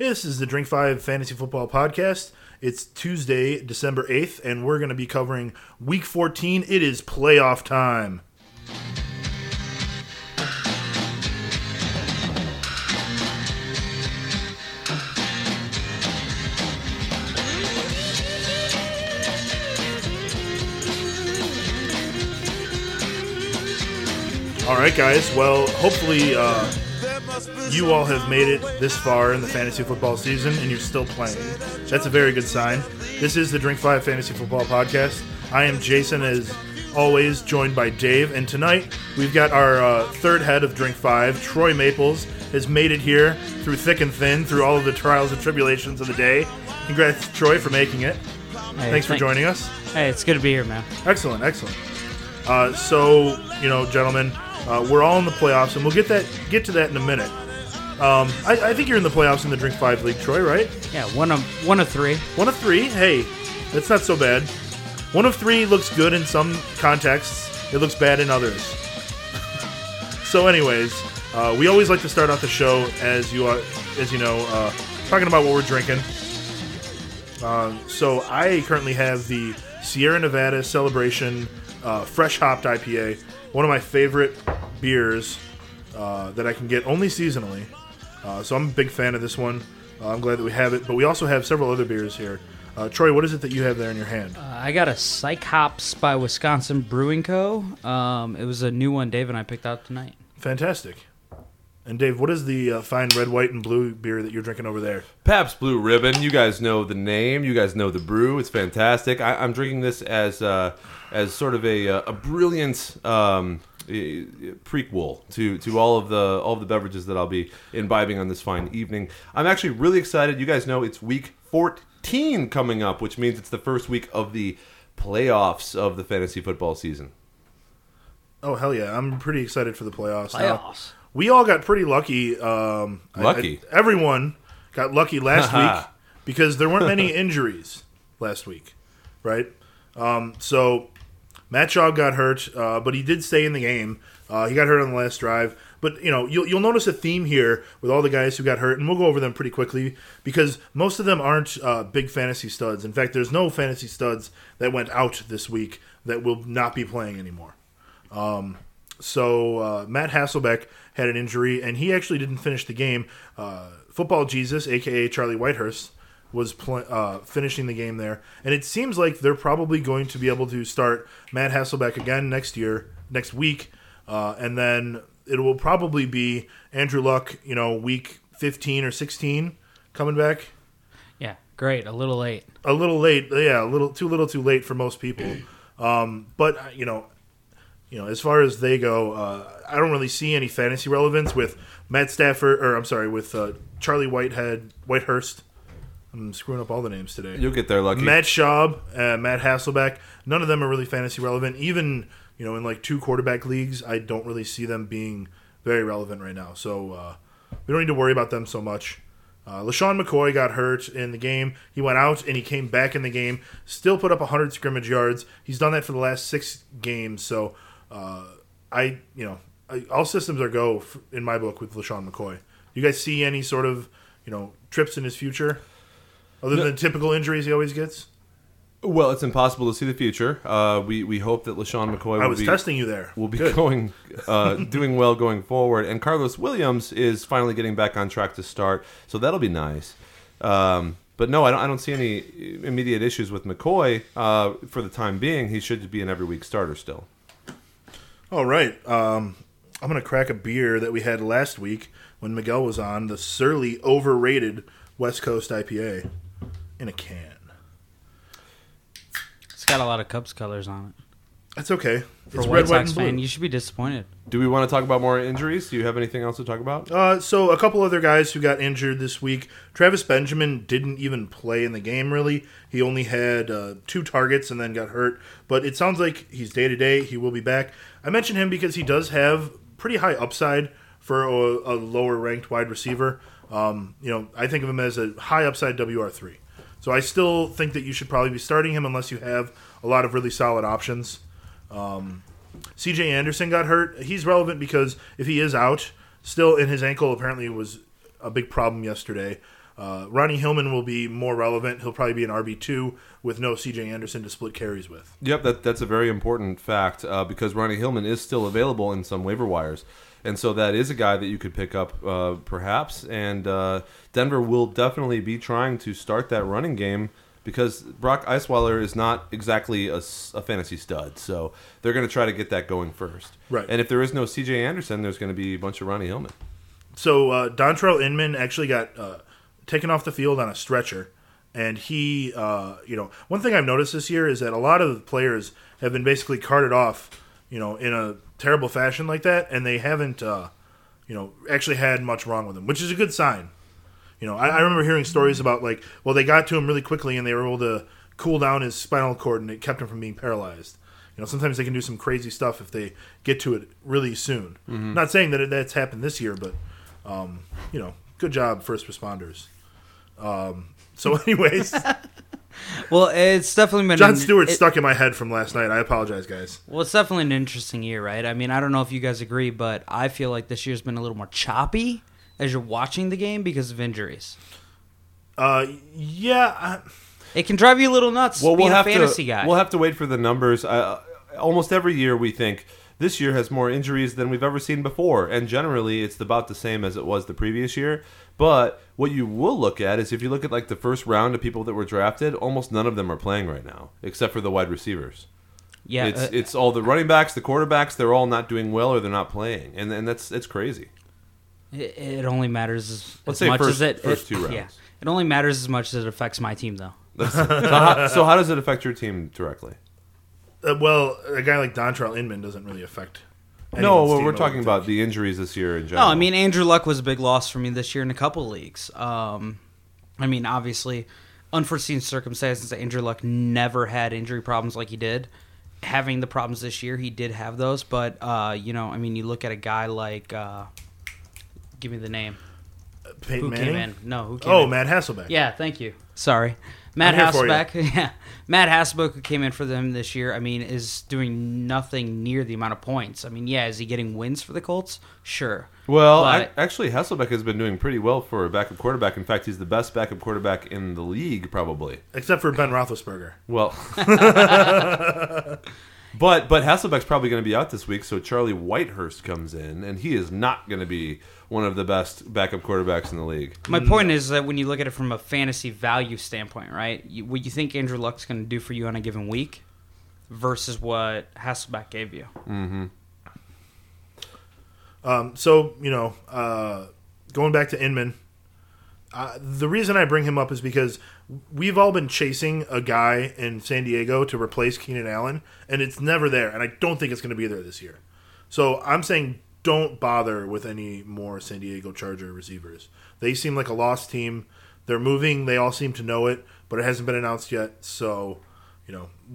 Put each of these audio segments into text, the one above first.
This is the Drink Five Fantasy Football Podcast. It's Tuesday, December 8th, and we're going to be covering Week 14. It is playoff time. All right, guys. Well, hopefully you all have made it this far in the fantasy football season, and you're still playing. That's a very good sign. This is the Drink 5 Fantasy Football Podcast. I am Jason, as always, joined by Dave. And tonight, we've got our third head of Drink 5, Troy Maples, has made it here through thick and thin, through all of the trials and tribulations of the day. Congrats, Troy, for making it. Hey, thanks for joining us. Hey, it's good to be here, man. Excellent, excellent. So, you know, gentlemen, we're all in the playoffs, and we'll get to that in a minute. I think you're in the playoffs in the Drink 5 League, Troy, right? Yeah, one of three. One of three? Hey, that's not so bad. One of three looks good in some contexts. It looks bad in others. So anyways, we always like to start off the show, as you know, talking about what we're drinking. So I currently have the Sierra Nevada Celebration Fresh Hopped IPA. One of my favorite beers that I can get only seasonally. So I'm a big fan of this one. I'm glad that we have it. But we also have several other beers here. Troy, what is it that you have there in your hand? I got a Psych Hops by Wisconsin Brewing Co. It was a new one Dave and I picked out tonight. Fantastic. And Dave, what is the fine red, white, and blue beer that you're drinking over there? Pabst Blue Ribbon. You guys know the name. You guys know the brew. It's fantastic. I'm drinking this as sort of a brilliant prequel to all of the beverages that I'll be imbibing on this fine evening. I'm actually really excited. You guys know it's Week 14 coming up, which means it's the first week of the playoffs of the fantasy football season. Oh, hell yeah. I'm pretty excited for the playoffs. Playoffs. We all got pretty lucky. Everyone got lucky last week because there weren't many injuries last week, right? So Matt Schaub got hurt, but he did stay in the game. He got hurt on the last drive. But, you know, you'll notice a theme here with all the guys who got hurt, and we'll go over them pretty quickly because most of them aren't big fantasy studs. In fact, there's no fantasy studs that went out this week that will not be playing anymore. So Matt Hasselbeck had an injury, and he actually didn't finish the game. Football Jesus, a.k.a. Charlie Whitehurst, was finishing the game there. And it seems like they're probably going to be able to start Matt Hasselbeck again next week. And then it will probably be Andrew Luck, you know, week 15 or 16 coming back. Yeah, great. A little late. Yeah, a little too late for most people. But, you know, as far as they go, I don't really see any fantasy relevance with Charlie Whitehurst. I'm screwing up all the names today. You'll get there, Lucky. Matt Schaub, Matt Hasselbeck. None of them are really fantasy relevant. Even, you know, in like two quarterback leagues, I don't really see them being very relevant right now. So we don't need to worry about them so much. LeSean McCoy got hurt in the game. He went out and he came back in the game. Still put up 100 scrimmage yards. He's done that for the last 6 games. So all systems are go in my book with LeSean McCoy. You guys see any sort of, you know, trips in his future? Other than the typical injuries he always gets? Well, it's impossible to see the future. We hope that LeSean McCoy doing well going forward. And Carlos Williams is finally getting back on track to start, so that'll be nice. But no, I don't see any immediate issues with McCoy for the time being. He should be an every week starter still. All right, I'm going to crack a beer that we had last week when Miguel was on, the surly, overrated West Coast IPA in a can. It's got a lot of Cubs colors on it. That's okay. For a White Sox fan, you should be disappointed. Do we want to talk about more injuries? Do you have anything else to talk about? So a couple other guys who got injured this week. Travis Benjamin didn't even play in the game, really. He only had 2 targets and then got hurt. But it sounds like he's day-to-day. He will be back. I mention him because he does have pretty high upside for a lower-ranked wide receiver. You know, I think of him as a high upside WR3. So I still think that you should probably be starting him unless you have a lot of really solid options. CJ Anderson got hurt. He's relevant because if he is out, still in his ankle apparently was a big problem yesterday. Ronnie Hillman will be more relevant. He'll probably be an RB2 with no CJ Anderson to split carries with. Yep, that's a very important fact because Ronnie Hillman is still available in some waiver wires. And so that is a guy that you could pick up perhaps. And Denver will definitely be trying to start that running game because Brock Osweiler is not exactly a fantasy stud. So they're going to try to get that going first. Right. And if there is no C.J. Anderson, there's going to be a bunch of Ronnie Hillman. So Dontrelle Inman actually got taken off the field on a stretcher. And he, one thing I've noticed this year is that a lot of the players have been basically carted off, in a terrible fashion like that, and they haven't, actually had much wrong with them, which is a good sign. I remember hearing stories about, they got to him really quickly, and they were able to cool down his spinal cord, and it kept him from being paralyzed. Sometimes they can do some crazy stuff if they get to it really soon. Mm-hmm. Not saying that that's happened this year, but, good job, first responders. So anyways... Well, it's definitely been... Jon Stewart's stuck in my head from last night. I apologize, guys. Well, it's definitely an interesting year, right? I mean, I don't know if you guys agree, but I feel like this year's been a little more choppy as you're watching the game because of injuries. Yeah. It can drive you a little nuts being a fantasy guy. We'll have to wait for the numbers. Almost every year we think... This year has more injuries than we've ever seen before, and generally it's about the same as it was the previous year. But what you will look at is if you look at the first round of people that were drafted, almost none of them are playing right now, except for the wide receivers. Yeah, it's all the running backs, the quarterbacks. They're all not doing well or they're not playing, and it's crazy. It only matters as much as first two rounds. Yeah, it only matters as much as it affects my team, though. So how does it affect your team directly? A guy like Dontrelle Inman doesn't really affect... No, we're talking about the injuries this year in general. No, I mean, Andrew Luck was a big loss for me this year in a couple of leagues. Obviously, unforeseen circumstances. Andrew Luck never had injury problems like he did. Having the problems this year, he did have those. But, you look at a guy like... give me the name. Peyton Manning? Who came in? No, who came in? Oh, Matt Hasselbeck. Yeah, thank you. Sorry. Matt Hasselbeck, Matt Hasselbeck, who came in for them this year, is doing nothing near the amount of points. Is he getting wins for the Colts? Sure. Well, actually, Hasselbeck has been doing pretty well for a backup quarterback. In fact, he's the best backup quarterback in the league, probably. Except for Ben Roethlisberger. Well. But Hasselbeck's probably going to be out this week, so Charlie Whitehurst comes in, and he is not going to be one of the best backup quarterbacks in the league. My point is that when you look at it from a fantasy value standpoint, right, what you think Andrew Luck's going to do for you on a given week versus what Hasselbeck gave you. Mm-hmm. Going back to Inman, the reason I bring him up is because we've all been chasing a guy in San Diego to replace Keenan Allen, and it's never there, and I don't think it's going to be there this year. So I'm saying don't bother with any more San Diego Charger receivers. They seem like a lost team. They're moving. They all seem to know it, but it hasn't been announced yet. So,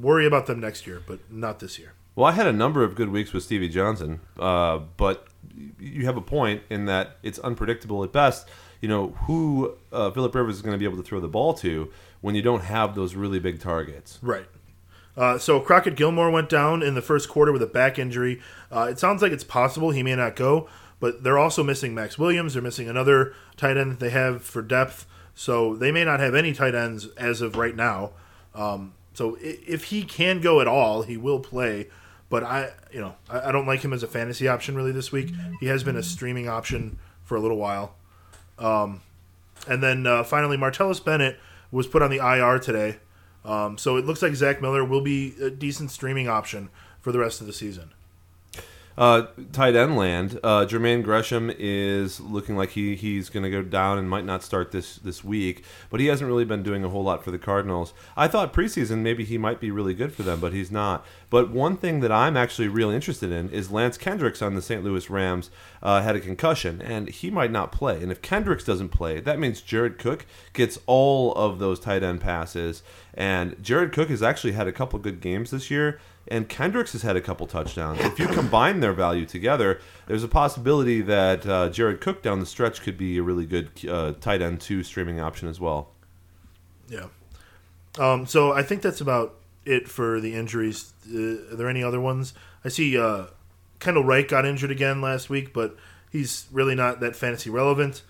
worry about them next year, but not this year. Well, I had a number of good weeks with Stevie Johnson, but you have a point in that it's unpredictable at best. Who Phillip Rivers is going to be able to throw the ball to when you don't have those really big targets. Right. So Crockett Gillmore went down in the first quarter with a back injury. It sounds like it's possible he may not go, but they're also missing Max Williams. They're missing another tight end that they have for depth, so they may not have any tight ends as of right now. So if he can go at all, he will play. But I don't like him as a fantasy option really this week. He has been a streaming option for a little while. And then finally, Martellus Bennett was put on the IR today. So it looks like Zach Miller will be a decent streaming option for the rest of the season. Tight end land. Jermaine Gresham is looking like he's going to go down and might not start this week. But he hasn't really been doing a whole lot for the Cardinals. I thought preseason maybe he might be really good for them, but he's not. But one thing that I'm actually real interested in is Lance Kendricks on the St. Louis Rams had a concussion, and he might not play. And if Kendricks doesn't play, that means Jared Cook gets all of those tight end passes. And Jared Cook has actually had a couple good games this year, and Kendricks has had a couple touchdowns. If you combine their value together, there's a possibility that Jared Cook down the stretch could be a really good tight end 2 streaming option as well. Yeah. So I think that's about it for the injuries. Are there any other ones? I see Kendall Wright got injured again last week, but he's really not that fantasy relevant.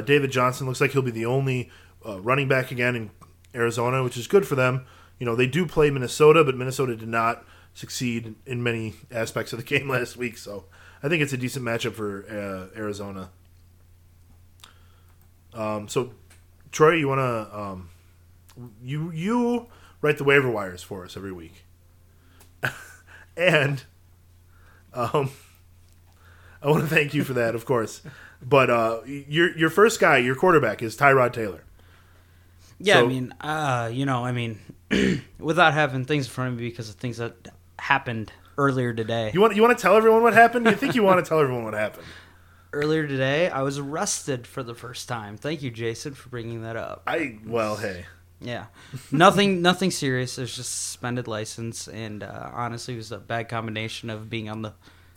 David Johnson looks like he'll be the only running back again in Arizona, which is good for them. You know, they do play Minnesota, but Minnesota did not succeed in many aspects of the game last week. So I think it's a decent matchup for Arizona. So, Troy, you want to you write the waiver wires for us every week. And I want to thank you for that, of course. But your first guy, your quarterback, is Tyrod Taylor. Yeah, so, without having things in front of me because of things that happened earlier today. You want to tell everyone what happened? You think you want to tell everyone what happened? Earlier today, I was arrested for the first time. Thank you, Jason, for bringing that up. Hey. Yeah. Nothing serious. It was just a suspended license, and honestly, it was a bad combination of being on the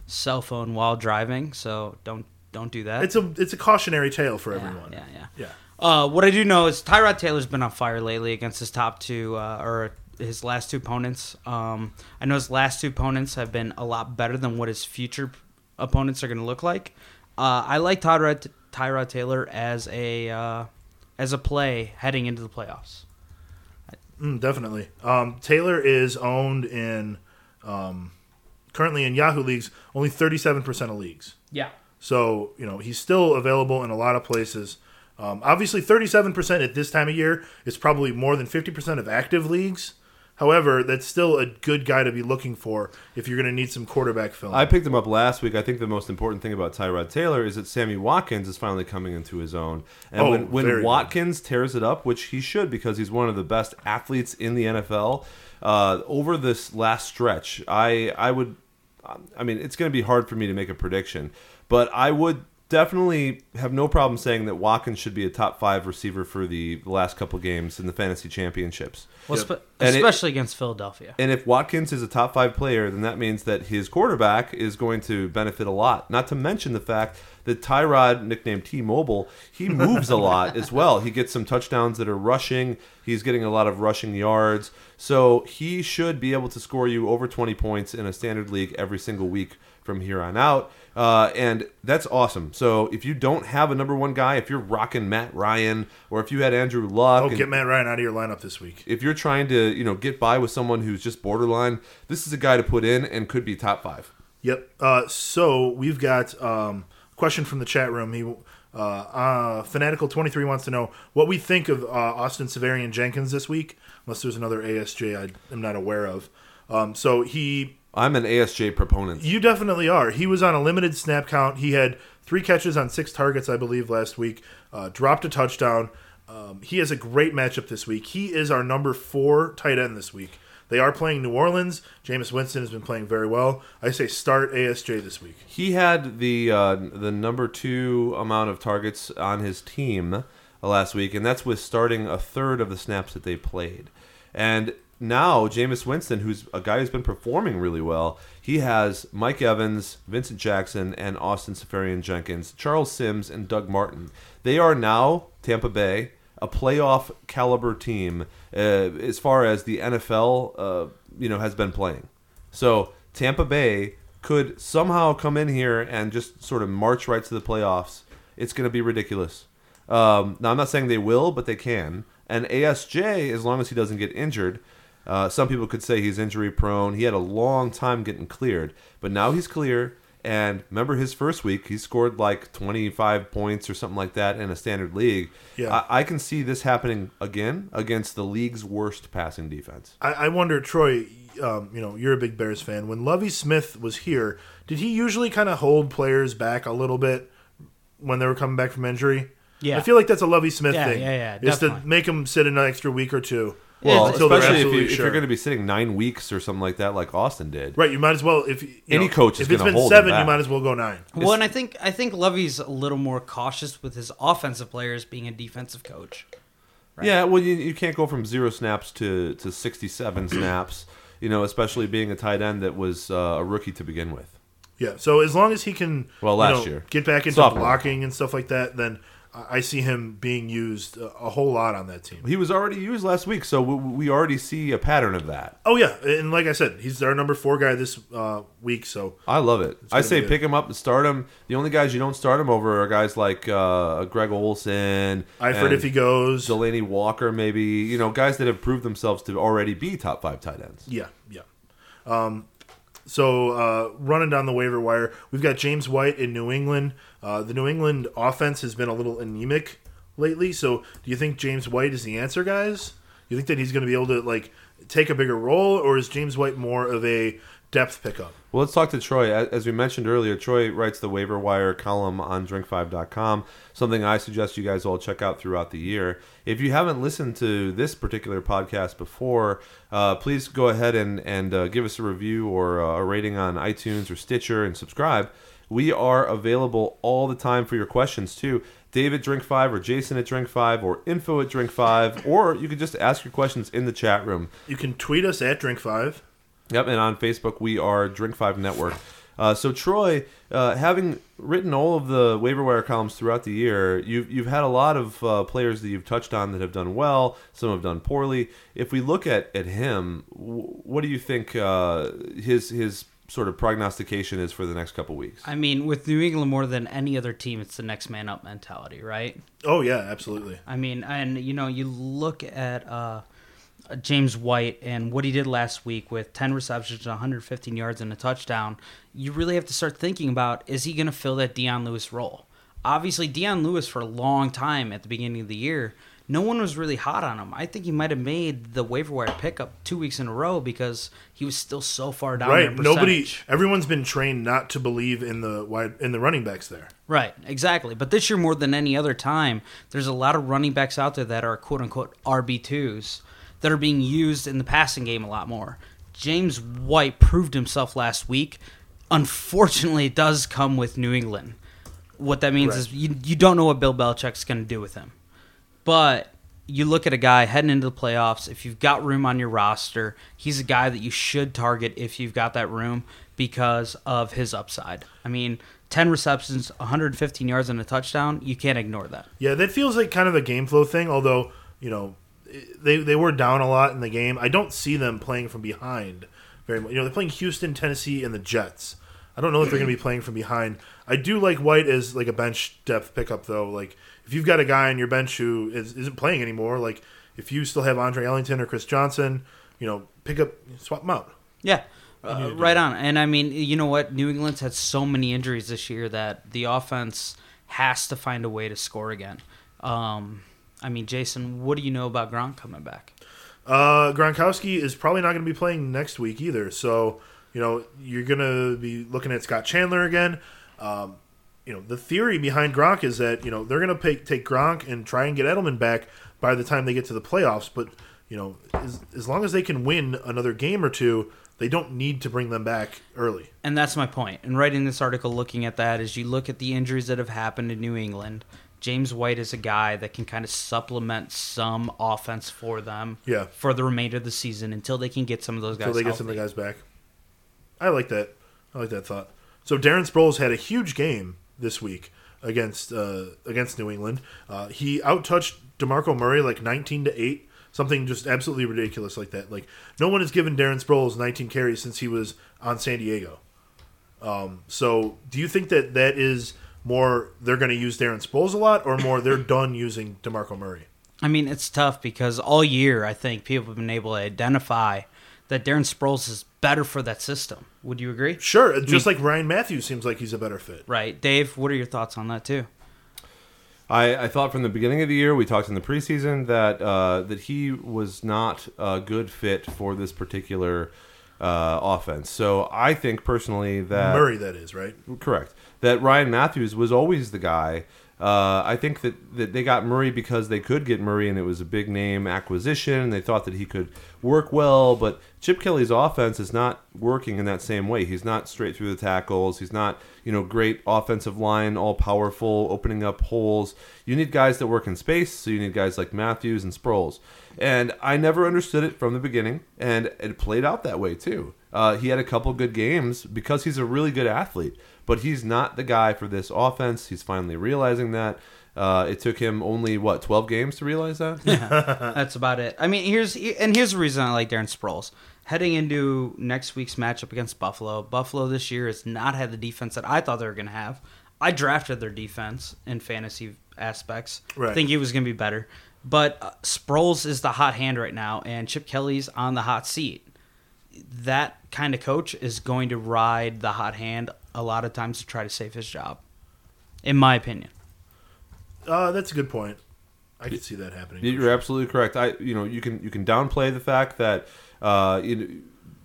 cell phone while driving, so don't do that. It's a cautionary tale for everyone. Yeah. What I do know is Tyrod Taylor's been on fire lately against his top two or his last two opponents. I know his last two opponents have been a lot better than what his future opponents are going to look like. I like Tyrod Taylor as a play heading into the playoffs. Definitely. Taylor is owned in currently in Yahoo leagues only 37% of leagues. Yeah. So he's still available in a lot of places. Obviously, 37% at this time of year is probably more than 50% of active leagues. However, that's still a good guy to be looking for if you're going to need some quarterback film. I picked him up last week. I think the most important thing about Tyrod Taylor is that Sammy Watkins is finally coming into his own. And when Watkins tears it up, which he should because he's one of the best athletes in the NFL, over this last stretch, I mean, it's going to be hard for me to make a prediction, but I would definitely have no problem saying that Watkins should be a top 5 receiver for the last couple games in the fantasy championships. Well, especially against Philadelphia. And if Watkins is a top 5 player, then that means that his quarterback is going to benefit a lot. Not to mention the fact that Tyrod, nicknamed T-Mobile, he moves a lot as well. He gets some touchdowns that are rushing. He's getting a lot of rushing yards. So he should be able to score you over 20 points in a standard league every single week from here on out, and that's awesome. So if you don't have a number one guy, if you're rocking Matt Ryan, or if you had Andrew Luck... get Matt Ryan out of your lineup this week. If you're trying to get by with someone who's just borderline, this is a guy to put in and could be top 5. Yep. So we've got a question from the chat room. Fanatical23 wants to know what we think of Austin Seferian Jenkins this week, unless there's another ASJ I'm not aware of. I'm an ASJ proponent. You definitely are. He was on a limited snap count. He had 3 catches on 6 targets, I believe, last week. Dropped a touchdown. He has a great matchup this week. He is our number 4 tight end this week. They are playing New Orleans. Jameis Winston has been playing very well. I say start ASJ this week. He had the number 2 amount of targets on his team last week, and that's with starting a third of the snaps that they played. And now, Jameis Winston, who's a guy who's been performing really well, he has Mike Evans, Vincent Jackson, and Austin Seferian Jenkins, Charles Sims, and Doug Martin. They are now, Tampa Bay, a playoff-caliber team as far as the NFL has been playing. So, Tampa Bay could somehow come in here and just sort of march right to the playoffs. It's going to be ridiculous. Now, I'm not saying they will, but they can. And ASJ, as long as he doesn't get injured... some people could say he's injury-prone. He had a long time getting cleared, but now he's clear. And remember his first week, he scored like 25 points or something like that in a standard league. Yeah. I can see this happening again against the league's worst passing defense. I wonder, Troy, you're a big Bears fan. When Lovie Smith was here, did he usually kind of hold players back a little bit when they were coming back from injury? Yeah. I feel like that's a Lovie Smith thing. Yeah, is to make them sit an extra week or two. Well, especially if you're going to be sitting 9 weeks or something like that, like Austin did. Right, you might as well. Coach is going to hold him back. If it's been 7, you might as well go 9. Well, and I think Lovey's a little more cautious with his offensive players being a defensive coach. Right? Yeah, well, you can't go from 0 snaps to 67 snaps, especially being a tight end that was a rookie to begin with. Yeah, so as long as he can last year, get back into blocking and stuff like that, then I see him being used a whole lot on that team. He was already used last week, so we already see a pattern of that. Oh, yeah, and like I said, he's our number 4 guy this week. So I love it. I say pick him up and start him. The only guys you don't start him over are guys like Greg Olsen. Eifert, if he goes. Delaney Walker, maybe. You know, guys that have proved themselves to already be top 5 tight ends. Yeah, yeah. So running down the waiver wire, we've got James White in New England. The New England offense has been a little anemic lately. So do you think James White is the answer, guys? Do you think that he's going to be able to take a bigger role, or is James White more of a depth pickup? Well, let's talk to Troy. As we mentioned earlier, Troy writes the waiver wire column on drink5.com, something I suggest you guys all check out throughout the year. If you haven't listened to this particular podcast before, please go ahead and give us a review or a rating on iTunes or Stitcher and subscribe. We are available all the time for your questions, too. Dave at Drink 5 or Jason at Drink 5 or info at Drink 5, or you can just ask your questions in the chat room. You can tweet us at Drink 5. Yep, and on Facebook, we are Drink 5 Network. So, Troy, having written all of the waiver wire columns throughout the year, you've had a lot of players that you've touched on that have done well, some have done poorly. If we look at him, what do you think his sort of prognostication is for the next couple weeks? I mean, with New England more than any other team, it's the next man up mentality, right? Oh, yeah, absolutely. I mean, and, you know, you look at James White and what he did last week with 10 receptions, 115 yards, and a touchdown. You really have to start thinking about, is he going to fill that Dion Lewis role? Obviously, Dion Lewis for a long time at the beginning of the year, no one was really hot on him. I think he might have made the waiver wire pickup 2 weeks in a row because he was still so far down. Right, everyone's been trained not to believe in the running backs there. Right, exactly. But this year more than any other time, there's a lot of running backs out there that are quote unquote RB2s that are being used in the passing game a lot more. James White proved himself last week. Unfortunately, it does come with New England. What that means is you don't know what Bill Belichick's going to do with him. But you look at a guy heading into the playoffs, if you've got room on your roster, he's a guy that you should target if you've got that room because of his upside. I mean, 10 receptions, 115 yards and a touchdown, you can't ignore that. Yeah, that feels like kind of a game flow thing, although, you know, they were down a lot in the game. I don't see them playing from behind very much. You know, they're playing Houston, Tennessee, and the Jets. I don't know if they're going to be playing from behind. I do like White as like a bench depth pickup, though. Like, if you've got a guy on your bench who isn't playing anymore, like if you still have Andre Ellington or Chris Johnson, you know, swap them out. Yeah, right on. And I mean, you know what? New England's had so many injuries this year that the offense has to find a way to score again. I mean, Jason, what do you know about Gronk coming back? Gronkowski is probably not going to be playing next week either. So, you know, you're going to be looking at Scott Chandler again. You know, the theory behind Gronk is that, you know, they're going to take Gronk and try and get Edelman back by the time they get to the playoffs. But, you know, as long as they can win another game or two, they don't need to bring them back early. And that's my point. And writing this article, looking at that, is you look at the injuries that have happened in New England. James White is a guy that can kind of supplement some offense for them for the remainder of the season until they can get some of those guys back. Until they get some of the guys back. I like that. I like that thought. So Darren Sproles had a huge game this week against New England. He outtouched DeMarco Murray like 19-8, something just absolutely ridiculous like that. Like, no one has given Darren Sproles 19 carries since he was on San Diego. So do you think that is more they're going to use Darren Sproles a lot, or more they're done using DeMarco Murray? I mean, it's tough because all year I think people have been able to identify that Darren Sproles is better for that system. Would you agree? Sure. Just like Ryan Matthews seems like he's a better fit. Right. Dave, what are your thoughts on that too? I thought from the beginning of the year, we talked in the preseason, that he was not a good fit for this particular offense. So I think personally that... Murray, that is, right? Correct. That Ryan Matthews was always the guy. I think that they got Murray because they could get Murray, and it was a big-name acquisition, and they thought that he could work well, but Chip Kelly's offense is not working in that same way. He's not straight through the tackles. He's not, you know, great offensive line, all-powerful, opening up holes. You need guys that work in space, so you need guys like Matthews and Sproles. And I never understood it from the beginning, and it played out that way, too. He had a couple good games because he's a really good athlete. But he's not the guy for this offense. He's finally realizing that. It took him only, 12 games to realize that? Yeah, that's about it. I mean, here's the reason I like Darren Sproles. Heading into next week's matchup against Buffalo, Buffalo this year has not had the defense that I thought they were going to have. I drafted their defense in fantasy aspects. Right. I think it was going to be better. But Sproles is the hot hand right now, and Chip Kelly's on the hot seat. That kind of coach is going to ride the hot hand a lot of times to try to save his job, in my opinion. That's a good point. I could see that happening. You're absolutely correct. You can downplay the fact that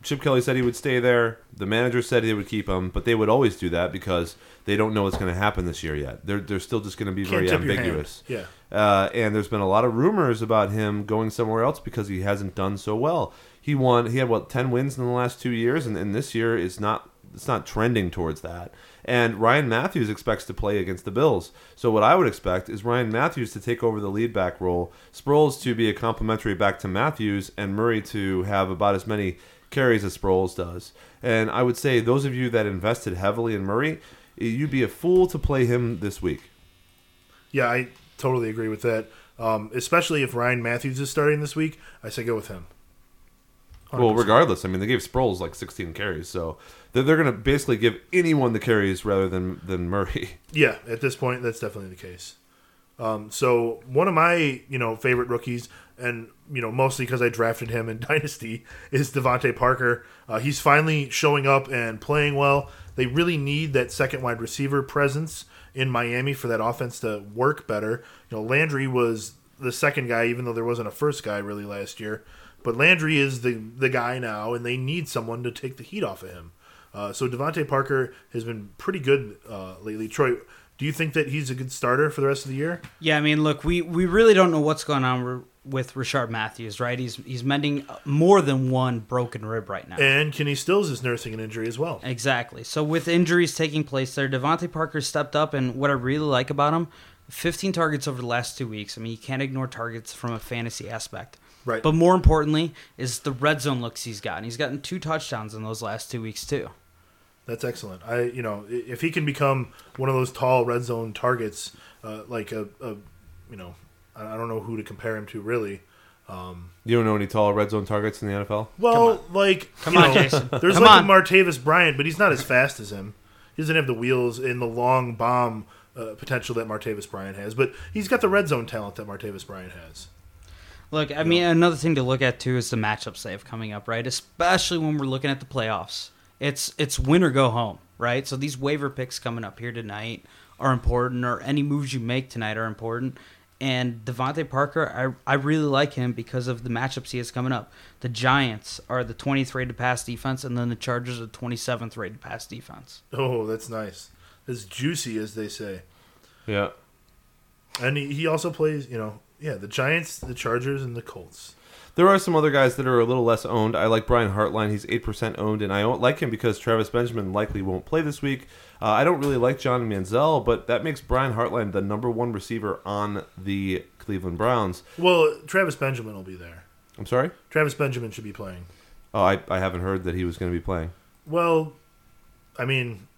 Chip Kelly said he would stay there. The manager said he would keep him, but they would always do that because they don't know what's going to happen this year yet. They're still just going to be very ambiguous. Yeah. And there's been a lot of rumors about him going somewhere else because he hasn't done so well. He had 10 wins in the last 2 years, and this year it's not trending towards that. And Ryan Matthews expects to play against the Bills. So what I would expect is Ryan Matthews to take over the lead back role, Sproles to be a complimentary back to Matthews, and Murray to have about as many carries as Sproles does. And I would say those of you that invested heavily in Murray, you'd be a fool to play him this week. Yeah, I totally agree with that. Especially if Ryan Matthews is starting this week, I say go with him. 100%. Well, regardless, I mean, they gave Sproles 16 carries, so they're going to basically give anyone the carries rather than Murray. Yeah, at this point, that's definitely the case. So one of my favorite rookies, and mostly because I drafted him in Dynasty, is DeVante Parker. He's finally showing up and playing well. They really need that second wide receiver presence in Miami for that offense to work better. Landry was the second guy, even though there wasn't a first guy really last year. But Landry is the guy now, and they need someone to take the heat off of him. So DeVante Parker has been pretty good lately. Troy, do you think that he's a good starter for the rest of the year? Yeah, I mean, look, we really don't know what's going on with Rashard Matthews, right? He's mending more than one broken rib right now. And Kenny Stills is nursing an injury as well. Exactly. So with injuries taking place there, DeVante Parker stepped up, and what I really like about him, 15 targets over the last 2 weeks. I mean, you can't ignore targets from a fantasy aspect. Right. But more importantly is the red zone looks he's gotten. He's gotten 2 touchdowns in those last 2 weeks too. That's excellent. If he can become one of those tall red zone targets, I don't know who to compare him to really. You don't know any tall red zone targets in the NFL? Well, come on, Jason. There's Martavis Bryant, but he's not as fast as him. He doesn't have the wheels and the long bomb potential that Martavis Bryant has, but he's got the red zone talent that Martavis Bryant has. Look, I mean, another thing to look at, too, is the matchups they have coming up, right? Especially when we're looking at the playoffs. It's win or go home, right? So these waiver picks coming up here tonight are important, or any moves you make tonight are important. And DeVante Parker, I really like him because of the matchups he has coming up. The Giants are the 20th rated pass defense, and then the Chargers are the 27th rated pass defense. Oh, that's nice. That's juicy, as they say. Yeah. And he also plays, Yeah, the Giants, the Chargers, and the Colts. There are some other guys that are a little less owned. I like Brian Hartline. He's 8% owned, and I don't like him because Travis Benjamin likely won't play this week. I don't really like John Manziel, but that makes Brian Hartline the number one receiver on the Cleveland Browns. Well, Travis Benjamin will be there. I'm sorry? Travis Benjamin should be playing. Oh, I haven't heard that he was going to be playing. Well, I mean,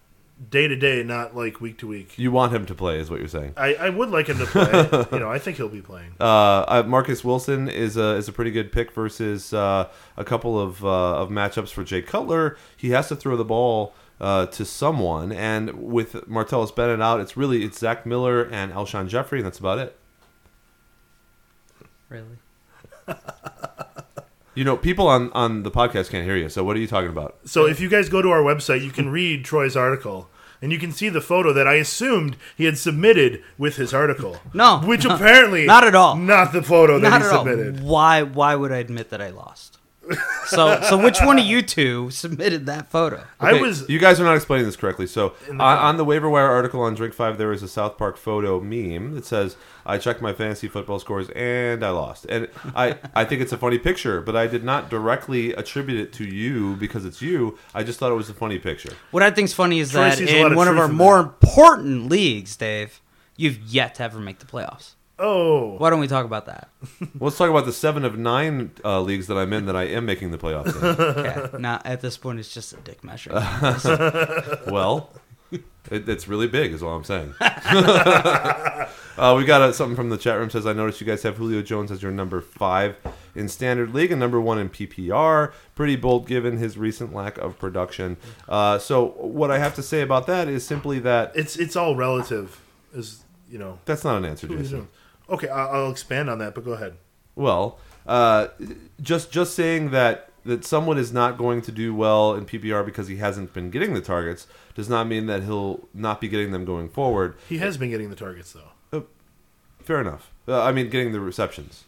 day-to-day, not week-to-week. You want him to play is what you're saying. I would like him to play. I think he'll be playing. Marcus Wilson is a pretty good pick versus a couple of matchups for Jay Cutler. He has to throw the ball to someone, and with Martellus Bennett out, it's Zach Miller and Alshon Jeffrey, and that's about it. Really? People on the podcast can't hear you, so what are you talking about? So if you guys go to our website, you can read Troy's article, and you can see the photo that I assumed he had submitted with his article. No. Which apparently... Not at all. Not the photo that he submitted. All. Why would I admit that I lost? So which one of you two submitted that photo? Okay, you guys are not explaining this correctly. So on the waiver wire article on Drink 5, there is a South Park photo meme that says, I checked my fantasy football scores and I lost. And I think it's a funny picture, but I did not directly attribute it to you because it's you. I just thought it was a funny picture. What I think is funny is that in one of our more important leagues, Dave, you've yet to ever make the playoffs. Oh. Why don't we talk about that? Let's talk about the 7 of 9 leagues that I'm in that I am making the playoffs in. Okay. Now, at this point, it's just a dick measure. Well, It's really big is all I'm saying. We got something from the chat room. Says, I noticed you guys have Julio Jones as your number 5 in Standard League and number 1 in PPR. Pretty bold given his recent lack of production. So what I have to say about that is simply that... It's all relative. Is, you know, that's not an answer, Jason. Okay, I'll expand on that, but go ahead. Well, just saying that someone is not going to do well in PPR because he hasn't been getting the targets does not mean that he'll not be getting them going forward. He has been getting the targets, though. Fair enough. I mean, getting the receptions.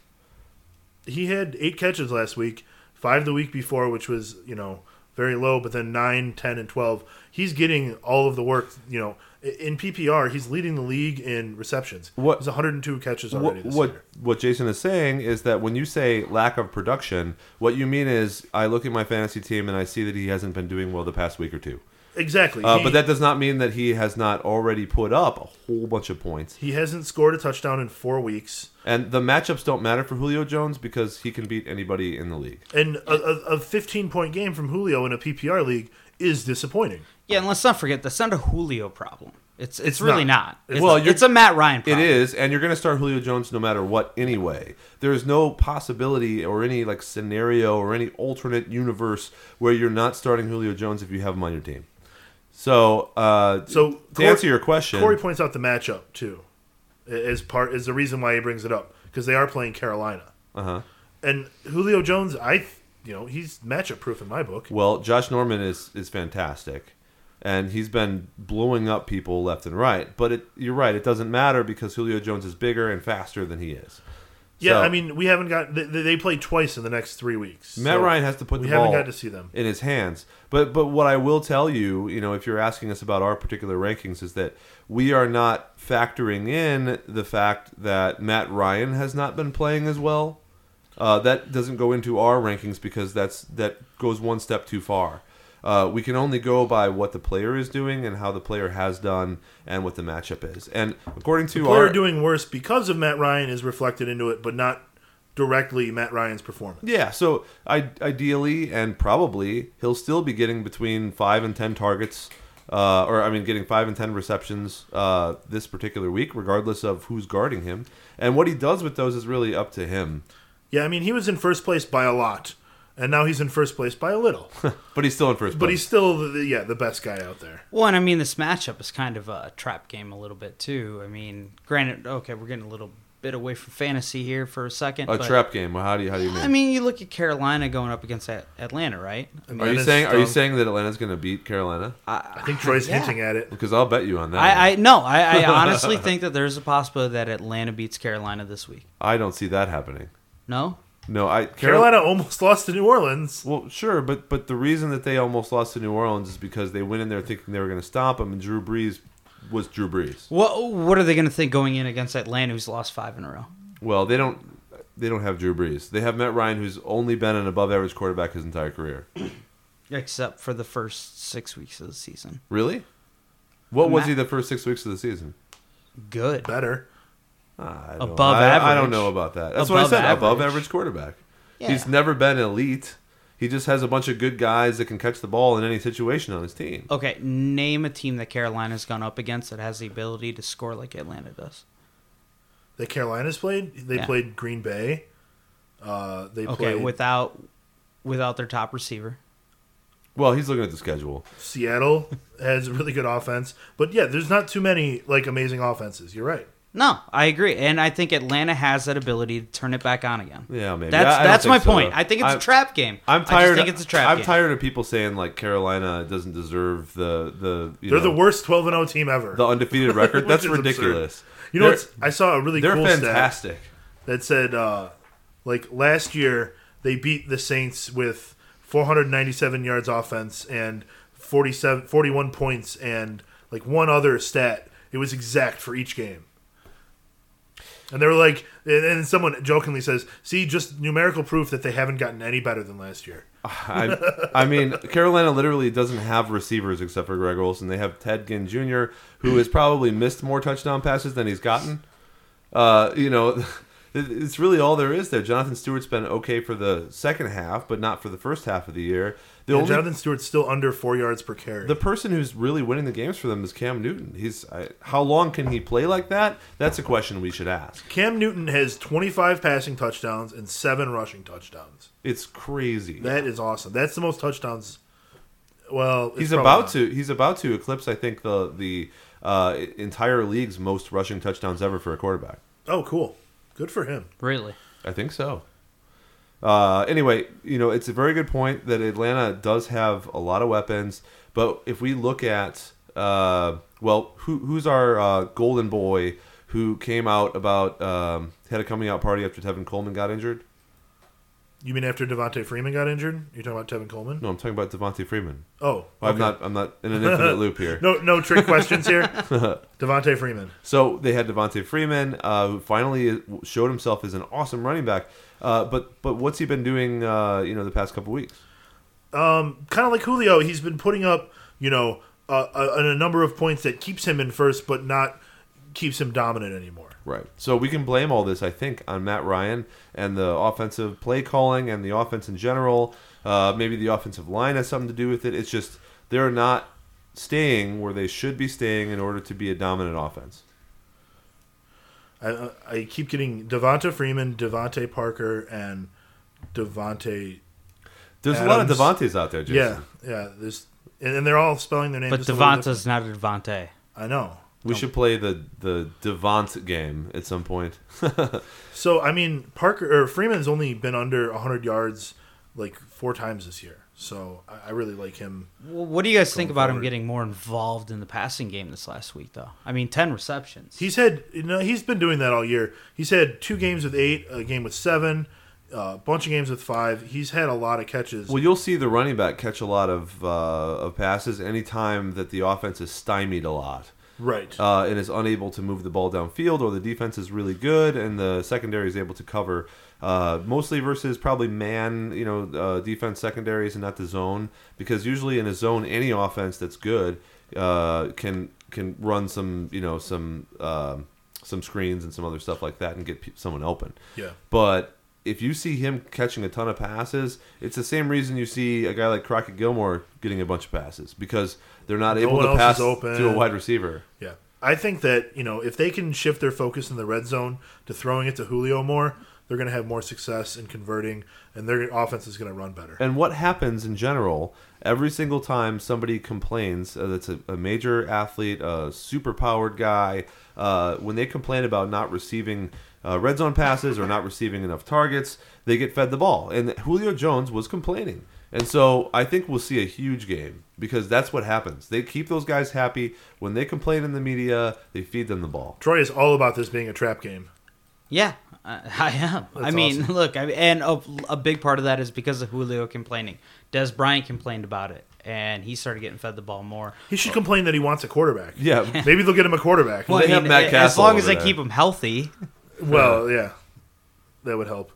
He had 8 catches last week, 5 the week before, which was, you know, very low, but then 9, 10, and 12. He's getting all of the work, you know. In PPR, he's leading the league in receptions. He's 102 catches already this year. What Jason is saying is that when you say lack of production, what you mean is I look at my fantasy team and I see that he hasn't been doing well the past week or two. Exactly. But that does not mean that he has not already put up a whole bunch of points. He hasn't scored a touchdown in 4 weeks. And the matchups don't matter for Julio Jones because he can beat anybody in the league. And a 15-point game from Julio in a PPR league is disappointing. Yeah, and let's not forget, that's not a Julio problem. It's really not. It's a Matt Ryan problem. It is, and you're going to start Julio Jones no matter what anyway. There is no possibility or any like scenario or any alternate universe where you're not starting Julio Jones if you have him on your team. So to answer your question... Corey points out the matchup, too, is the reason why he brings it up, because they are playing Carolina. Uh-huh. And Julio Jones, he's matchup-proof in my book. Well, Josh Norman is fantastic. And he's been blowing up people left and right. But you're right, it doesn't matter because Julio Jones is bigger and faster than he is. Yeah, so, I mean, we haven't got... They play twice in the next 3 weeks. Matt Ryan has to put the ball got to see them. In his hands. But what I will tell you, you know, if you're asking us about our particular rankings, is that we are not factoring in the fact that Matt Ryan has not been playing as well. That doesn't go into our rankings because that goes one step too far. We can only go by what the player is doing and how the player has done and what the matchup is. And according to our... The player doing worse because of Matt Ryan is reflected into it, but not directly Matt Ryan's performance. Yeah, so ideally and probably he'll still be getting between 5 and 10 targets, getting 5 and 10 receptions this particular week, regardless of who's guarding him. And what he does with those is really up to him. Yeah, I mean, he was in first place by a lot. And now he's in first place by a little. But he's still in first place. But he's still, the best guy out there. Well, and I mean, this matchup is kind of a trap game a little bit, too. I mean, granted, okay, we're getting a little bit away from fantasy here for a second. Trap game. Well, how do you mean? I mean, you look at Carolina going up against Atlanta, right? I mean, are you saying that Atlanta's going to beat Carolina? I think Troy's hinting at it. Because I'll bet you on that. I honestly think that there's a possibility that Atlanta beats Carolina this week. I don't see that happening. No? No, Carolina almost lost to New Orleans. Well, sure, but the reason that they almost lost to New Orleans is because they went in there thinking they were going to stop them, and Drew Brees was Drew Brees. What are they going to think going in against Atlanta, who's lost 5 in a row? Well, they don't have Drew Brees. They have Matt Ryan, who's only been an above-average quarterback his entire career, except for the first 6 weeks of the season. Really? What was he the first 6 weeks of the season? Good, better. Above average. I don't know about that. That's what I said. Average. Above average quarterback. Yeah. He's never been elite. He just has a bunch of good guys that can catch the ball in any situation on his team. Okay, name a team that Carolina's gone up against that has the ability to score like Atlanta does. That Carolina's played? They played Green Bay. They played without their top receiver. Well, he's looking at the schedule. Seattle has a really good offense, but yeah, there's not too many like amazing offenses. You're right. No, I agree, and I think Atlanta has that ability to turn it back on again. Yeah, maybe that's my point. I think it's a trap game. I'm tired of people saying like Carolina doesn't deserve the. They're the worst 12-0 team ever. The undefeated record. That's ridiculous. Absurd. You know, I saw a really cool stat. They're fantastic. That said, last year they beat the Saints with 497 yards offense and 41 points and like one other stat. It was exact for each game. And they were like, and someone jokingly says, see, just numerical proof that they haven't gotten any better than last year. I mean, Carolina literally doesn't have receivers except for Greg Olsen. They have Ted Ginn Jr., who has probably missed more touchdown passes than he's gotten. it's really all there is there. Jonathan Stewart's been okay for the second half, but not for the first half of the year. Only, Jonathan Stewart's still under 4 yards per carry. The person who's really winning the games for them is Cam Newton. How long can he play like that? That's a question we should ask. Cam Newton has 25 passing touchdowns and 7 rushing touchdowns. It's crazy. That is awesome. That's the most touchdowns. Well, he's about to. He's about to eclipse, I think, the entire league's most rushing touchdowns ever for a quarterback. Oh, cool. Good for him. Really? I think so. Anyway, it's a very good point that Atlanta does have a lot of weapons, but if we look at, who's our golden boy who came out about, had a coming out party after Tevin Coleman got injured? You mean after DeVante Freeman got injured? You're talking about Tevin Coleman? No, I'm talking about DeVante Freeman. Oh, okay. I'm not in an infinite loop here. No trick questions here. DeVante Freeman. So they had DeVante Freeman, who finally showed himself as an awesome running back. But what's he been doing? The past couple weeks, kind of like Julio, he's been putting up a number of points that keeps him in first, but not keeps him dominant anymore. Right. So we can blame all this, I think, on Matt Ryan and the offensive play calling and the offense in general. Maybe the offensive line has something to do with it. It's just they're not staying where they should be staying in order to be a dominant offense. I keep getting DeVante Freeman, DeVante Parker, and DeVante There's Adams. A lot of DeVantes out there, Jason. Yeah. And they're all spelling their name. But DeVante's not a DeVante. I know. We should play the DeVante game at some point. So, I mean, Freeman's only been under 100 yards like 4 times this year. So, I really like him. Well, what do you guys think about him getting more involved in the passing game this last week, though? I mean, 10 receptions. He's been doing that all year. He's had 2 games with 8, a game with 7, a bunch of games with 5. He's had a lot of catches. Well, you'll see the running back catch a lot of passes anytime that the offense is stymied a lot. Right. And is unable to move the ball downfield, or the defense is really good and the secondary is able to cover, mostly versus probably man, defense secondaries and not the zone, because usually in a zone, any offense that's good can run some screens and some other stuff like that and get someone open. Yeah. But if you see him catching a ton of passes, it's the same reason you see a guy like Crockett Gillmore getting a bunch of passes, because they're not able to pass to a wide receiver. Yeah. I think that, if they can shift their focus in the red zone to throwing it to Julio more, they're going to have more success in converting, and their offense is going to run better. And what happens in general, every single time somebody complains, that's a major athlete, a super-powered guy, when they complain about not receiving red zone passes or not receiving enough targets, they get fed the ball. And Julio Jones was complaining. And so I think we'll see a huge game, because that's what happens. They keep those guys happy. When they complain in the media, they feed them the ball. Troy is all about this being a trap game. Yeah, I am. That's awesome. Look, and a big part of that is because of Julio complaining. Des Bryant complained about it, and he started getting fed the ball more. He should complain that he wants a quarterback. Yeah. Maybe they'll get him a quarterback. Well, they have Matt Castle as long as they keep him healthy. Well, yeah, that would help.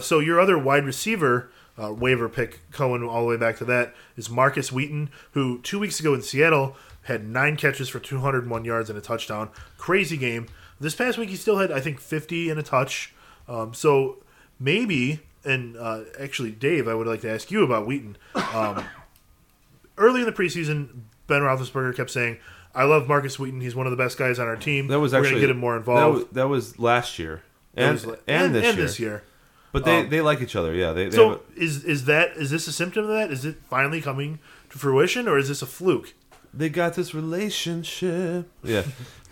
So your other wide receiver waiver pick, Cohen, all the way back to that, is Marcus Wheaton, who 2 weeks ago in Seattle had 9 catches for 201 yards and a touchdown. Crazy game. This past week he still had, I think, 50 and a touch. So maybe, and actually, Dave, I would like to ask you about Wheaton. Early in the preseason, Ben Roethlisberger kept saying, I love Marcus Wheaton. He's one of the best guys on our team. That was actually, we're going to get him more involved. That was last year and this year. But they like each other, yeah. Is this a symptom of that? Is it finally coming to fruition, or is this a fluke? They got this relationship. Yeah.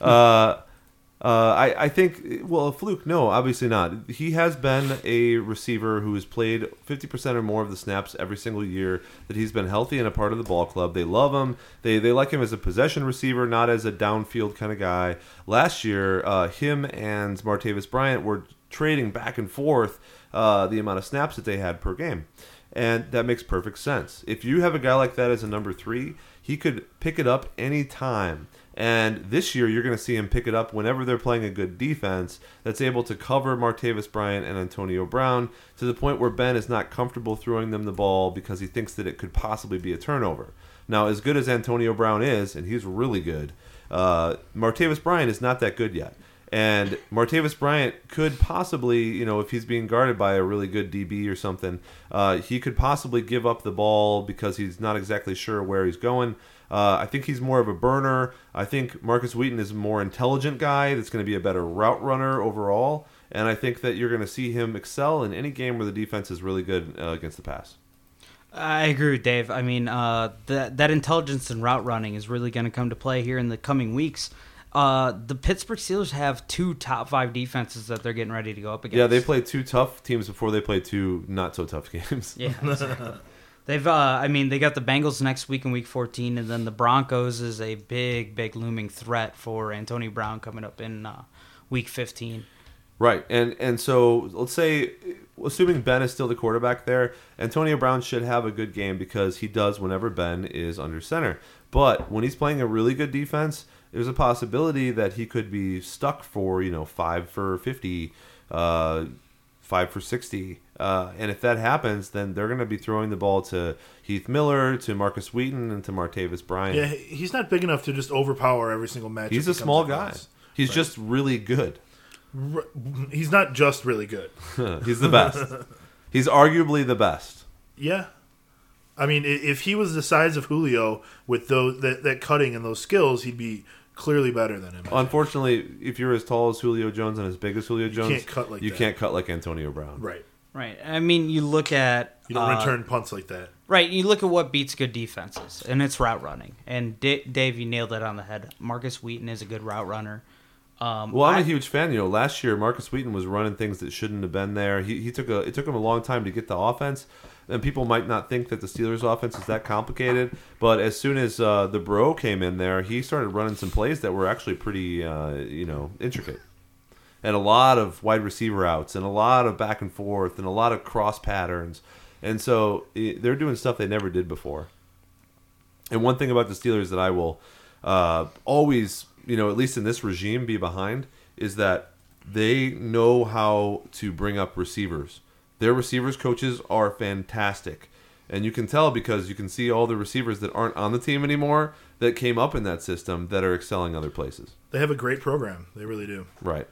I think, well, a fluke, no, obviously not. He has been a receiver who has played 50% or more of the snaps every single year that he's been healthy and a part of the ball club. They love him. They like him as a possession receiver, not as a downfield kind of guy. Last year, him and Martavis Bryant were trading back and forth the amount of snaps that they had per game. And that makes perfect sense. If you have a guy like that as a number 3, he could pick it up any time. And this year, you're going to see him pick it up whenever they're playing a good defense that's able to cover Martavis Bryant and Antonio Brown, to the point where Ben is not comfortable throwing them the ball because he thinks that it could possibly be a turnover. Now, as good as Antonio Brown is, and he's really good, Martavis Bryant is not that good yet. And Martavis Bryant could possibly, you know, if he's being guarded by a really good DB or something, he could possibly give up the ball because he's not exactly sure where he's going. I think he's more of a burner. I think Marcus Wheaton is a more intelligent guy that's going to be a better route runner overall. And I think that you're going to see him excel in any game where the defense is really good against the pass. I agree with Dave. I mean, that intelligence and route running is really going to come to play here in the coming weeks. The Pittsburgh Steelers have two top five defenses that they're getting ready to go up against. Yeah, they played two tough teams before they played two not-so-tough games. Yeah, exactly. They've, I mean, they got the Bengals next week in Week 14, and then the Broncos is a big, big looming threat for Antonio Brown coming up in Week 15. Right, and so let's say, assuming Ben is still the quarterback there, Antonio Brown should have a good game because he does whenever Ben is under center. But when he's playing a really good defense, there's a possibility that he could be stuck for, you know, 5 for 50, 5 for 60. And if that happens, then they're going to be throwing the ball to Heath Miller, to Marcus Wheaton, and to Martavis Bryant. Yeah, he's not big enough to just overpower every single match. He's a small guy. He's just really good. He's not just really good. He's the best. He's arguably the best. Yeah. I mean, if he was the size of Julio with those that cutting and those skills, he'd be clearly better than him. Unfortunately, if you're as tall as Julio Jones and as big as Julio Jones, you can't cut like Antonio Brown. Right. Right. I mean, you look at... You don't return punts like that. Right. You look at what beats good defenses, and it's route running. And Dave, you nailed that on the head. Marcus Wheaton is a good route runner. Well, I'm a huge fan. You know, last year Marcus Wheaton was running things that shouldn't have been there. It took him a long time to get the offense. And people might not think that the Steelers' offense is that complicated, but as soon as the bro came in there, he started running some plays that were actually pretty, intricate. And a lot of wide receiver outs, and a lot of back and forth, and a lot of cross patterns. And so they're doing stuff they never did before. And one thing about the Steelers that I will always, you know, at least in this regime, be behind is that they know how to bring up receivers. Their receivers coaches are fantastic. And you can tell because you can see all the receivers that aren't on the team anymore that came up in that system that are excelling other places. They have a great program. They really do. Right.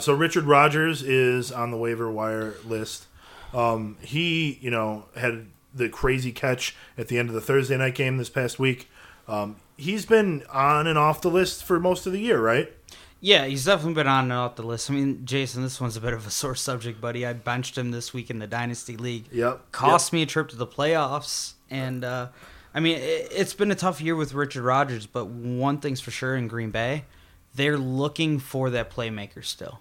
So Richard Rodgers is on the waiver wire list. He, you know, had the crazy catch at the end of the Thursday night game this past week. He's been on and off the list for most of the year, right? Yeah, he's definitely been on and off the list. I mean, Jason, this one's a bit of a sore subject, buddy. I benched him this week in the Dynasty League. Yep. Cost me a trip to the playoffs. And, I mean, it's been a tough year with Richard Rodgers, but one thing's for sure in Green Bay, they're looking for that playmaker still.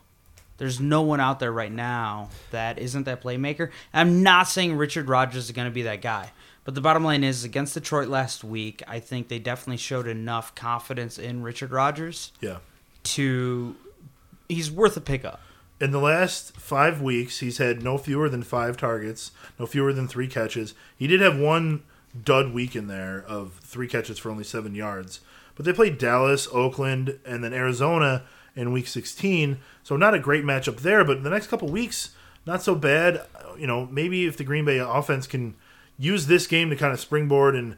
There's no one out there right now that isn't that playmaker. I'm not saying Richard Rodgers is going to be that guy. But the bottom line is, against Detroit last week, I think they definitely showed enough confidence in Richard Rodgers. Yeah. He's worth a pickup. In the last 5 weeks, he's had no fewer than 5 targets, no fewer than 3 catches. He did have one dud week in there of 3 catches for only 7 yards. But they played Dallas, Oakland, and then Arizona in Week 16. So not a great matchup there, but in the next couple weeks, not so bad. You know, maybe if the Green Bay offense can use this game to kind of springboard and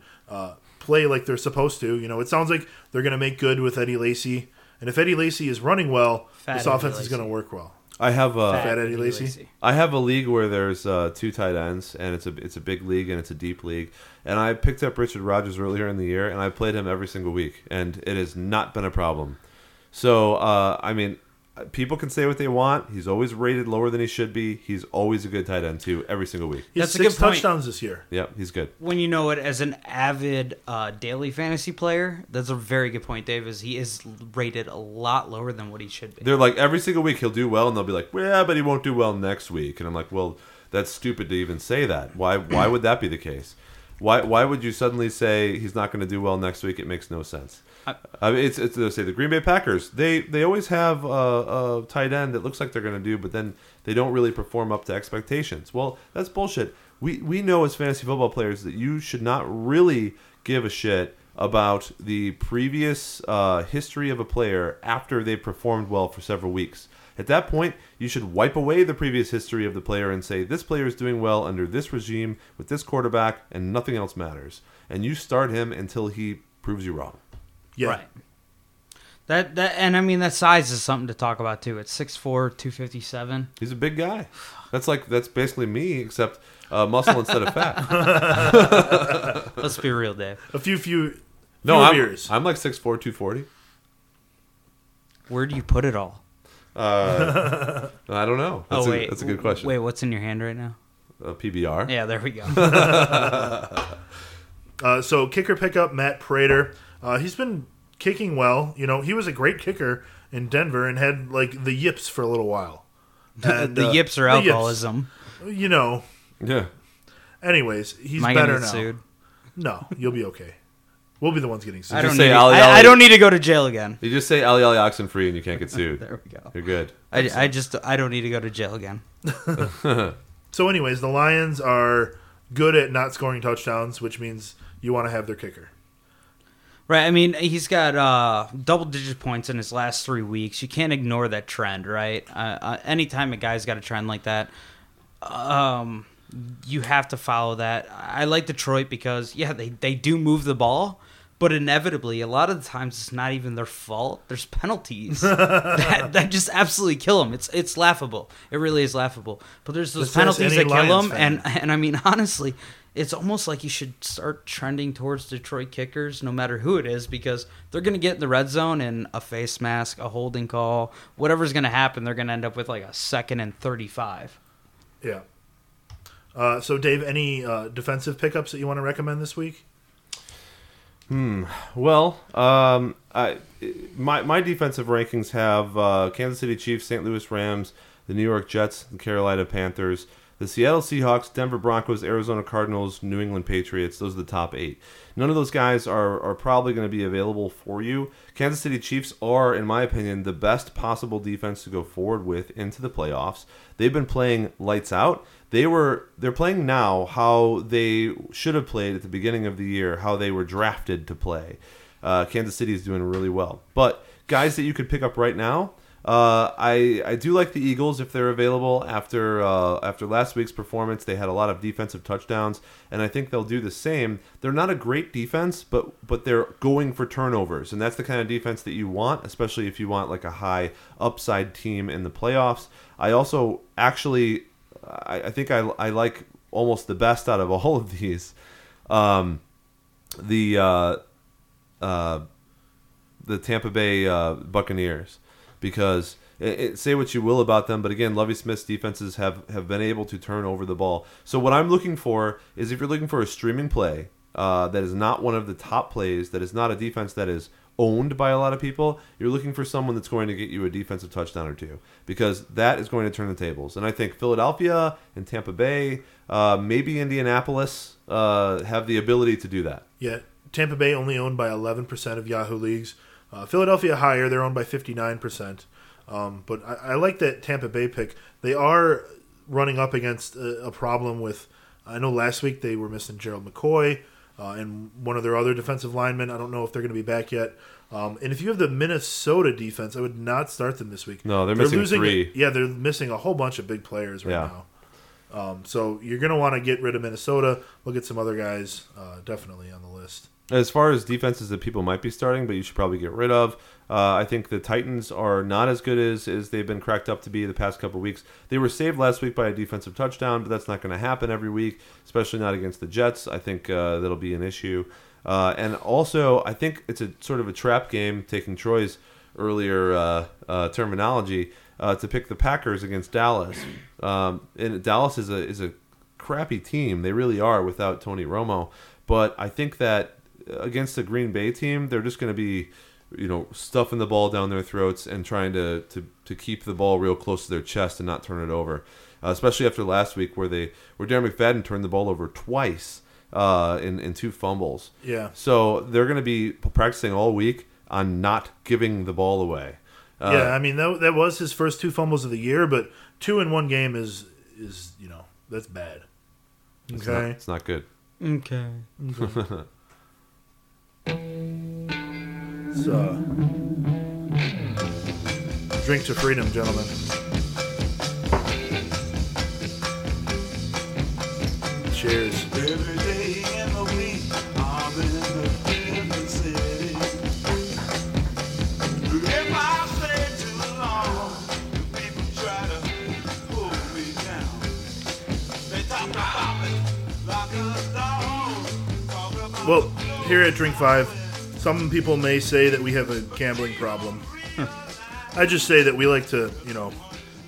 play like they're supposed to. You know, it sounds like they're going to make good with Eddie Lacy. And if Eddie Lacy is running well, this offense is going to work well. I have a league where there's 2 tight ends, and it's a big league and it's a deep league. And I picked up Richard Rodgers earlier in the year, and I played him every single week, and it has not been a problem. So I mean, people can say what they want. He's always rated lower than he should be. He's always a good tight end, too, every single week. He has 6 touchdowns this year. Yeah, he's good. When you know it as an avid daily fantasy player, that's a very good point, Dave, is he is rated a lot lower than what he should be. They're like, every single week he'll do well, and they'll be like, yeah, but he won't do well next week. And I'm like, well, that's stupid to even say that. Why would that be the case? Why would you suddenly say he's not going to do well next week? It makes no sense. I mean, it's they say the Green Bay Packers. They always have a tight end that looks like they're going to do, but then they don't really perform up to expectations. Well, that's bullshit. We know as fantasy football players that you should not really give a shit about the previous history of a player after they performed well for several weeks. At that point, you should wipe away the previous history of the player and say, this player is doing well under this regime with this quarterback, and nothing else matters. And you start him until he proves you wrong. Yeah. Right. That and I mean that size is something to talk about too. It's 6'4", 257. He's a big guy. That's basically me, except muscle instead of fat. Let's be real, Dave. A few beers. I'm like 6'4", 240. Where do you put it all? I don't know. That's a good question. Wait, what's in your hand right now? PBR. Yeah, there we go. So kicker pickup, Matt Prater. He's been kicking well. You know, he was a great kicker in Denver and had like the yips for a little while. And, the yips are alcoholism. Yips. You know. Yeah. Anyways, he's better now. Sued? No, you'll be okay. We'll be the ones getting sued. I don't need to go to jail again. You just say Ali Ali Oxenfree and you can't get sued. There we go. You're good. I don't need to go to jail again. So anyways, the Lions are good at not scoring touchdowns, which means you want to have their kicker. Right. I mean, he's got double-digit points in his last 3 weeks. You can't ignore that trend, right? Anytime a guy's got a trend like that, you have to follow that. I like Detroit because, yeah, they do move the ball. But inevitably, a lot of the times, it's not even their fault. There's penalties that just absolutely kill them. It's laughable. It really is laughable. But there's those penalties that kill them. And I mean, honestly, it's almost like you should start trending towards Detroit kickers, no matter who it is, because they're going to get in the red zone and a face mask, a holding call, whatever's going to happen, they're going to end up with like a 2nd and 35. Yeah. So, Dave, any defensive pickups that you want to recommend this week? Well, my defensive rankings have Kansas City Chiefs, St. Louis Rams, the New York Jets, the Carolina Panthers, the Seattle Seahawks, Denver Broncos, Arizona Cardinals, New England Patriots. Those are the top 8. None of those guys are probably going to be available for you. Kansas City Chiefs are, in my opinion, the best possible defense to go forward with into the playoffs. They've been playing lights out. They're playing now how they should have played at the beginning of the year, how they were drafted to play. Kansas City is doing really well. But guys that you could pick up right now, I do like the Eagles if they're available. After last week's performance, they had a lot of defensive touchdowns, and I think they'll do the same. They're not a great defense, but they're going for turnovers, and that's the kind of defense that you want, especially if you want like a high upside team in the playoffs. I also actually I think I like almost the best out of all of these. The Tampa Bay Buccaneers. Because say what you will about them, but again, Lovie Smith's defenses have been able to turn over the ball. So what I'm looking for is if you're looking for a streaming play that is not one of the top plays, that is not a defense that is owned by a lot of people, you're looking for someone that's going to get you a defensive touchdown or two, because that is going to turn the tables. And I think Philadelphia and Tampa Bay, maybe Indianapolis, have the ability to do that. Yeah, Tampa Bay only owned by 11% of Yahoo leagues. Philadelphia higher, they're owned by 59%. But I like that Tampa Bay pick. They are running up against a problem with, I know last week they were missing Gerald McCoy and one of their other defensive linemen. I don't know if they're going to be back yet. And if you have the Minnesota defense, I would not start them this week. No, they're missing losing 3. Yeah, they're missing a whole bunch of big players right now. So you're going to want to get rid of Minnesota. Look at some other guys definitely on the list. As far as defenses that people might be starting, but you should probably get rid of, I think the Titans are not as good as they've been cracked up to be the past couple of weeks. They were saved last week by a defensive touchdown, but that's not going to happen every week, especially not against the Jets. I think that'll be an issue. And also, I think it's a sort of a trap game, taking Troy's earlier terminology, to pick the Packers against Dallas. And Dallas is a crappy team. They really are without Tony Romo. But I think that against the Green Bay team, they're just going to be, stuffing the ball down their throats and trying to keep the ball real close to their chest and not turn it over, especially after last week where Darren McFadden turned the ball over twice in 2 fumbles. Yeah. So they're going to be practicing all week on not giving the ball away. Yeah, I mean that was his first 2 fumbles of the year, but 2 in one game is that's bad. Okay. It's not good. Okay. It's drink to freedom, gentlemen. Cheers. Every day in the week, I'm in a different city. Well, here at Drink Five, some people may say that we have a gambling problem. I just say that we like to, you know,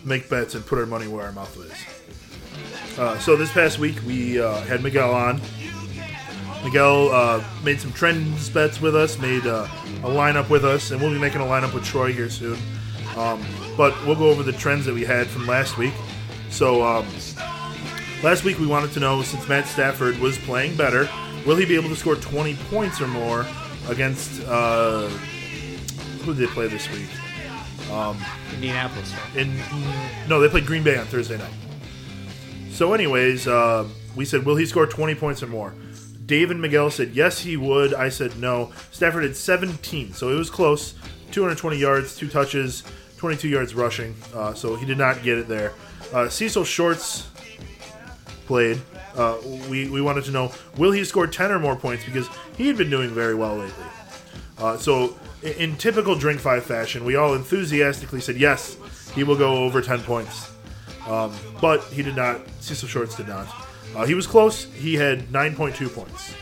make bets and put our money where our mouth is. So this past week, we had Miguel on. Miguel made some trends bets with us, made a lineup with us, and we'll be making a lineup with Troy here soon. But we'll go over the trends that we had from last week. So last week we wanted to know, since Matt Stafford was playing better, will he be able to score 20 points or more against, who did they play this week? Indianapolis. No, they played Green Bay on Thursday night. So anyways, we said, will he score 20 points or more? Dave and Miguel said, yes, he would. I said, no. Stafford had 17, so it was close. 220 yards, 2 touches, 22 yards rushing. So he did not get it there. Cecil Shorts played. We wanted to know, will he score 10 or more points? Because he had been doing very well lately. So in typical Drink 5 fashion, we all enthusiastically said, yes, he will go over 10 points. But he did not. Cecil Shorts did not. He was close. He had 9.2 points.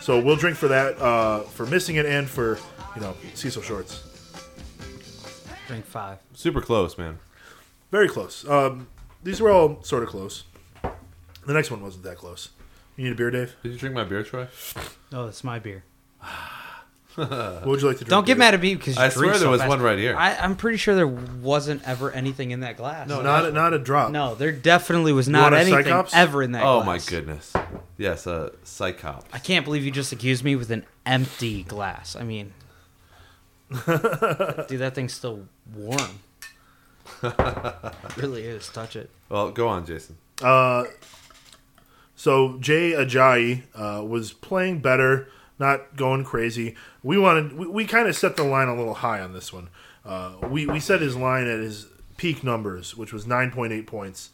So we'll drink for that, for missing it and for, you know, Cecil Shorts. Drink 5. Super close, man. Very close. These were all sort of close. The next one wasn't that close. You need a beer, Dave? Did you drink my beer, Troy? No, that's my beer. What would you like to drink? Don't get mad at me because I swear there was one right here. I'm pretty sure there wasn't ever anything in that glass. No, not a drop. No, there definitely was not anything ever in that glass. Oh my goodness! Yes, a Psychops. I can't believe you just accused me with an empty glass. I mean, dude, that thing's still warm. It really is. Touch it. Well, go on, Jason. So Jay Ajayi was playing better. Not going crazy. We kind of set the line a little high on this one. We set his line at his peak numbers, which was 9.8 points.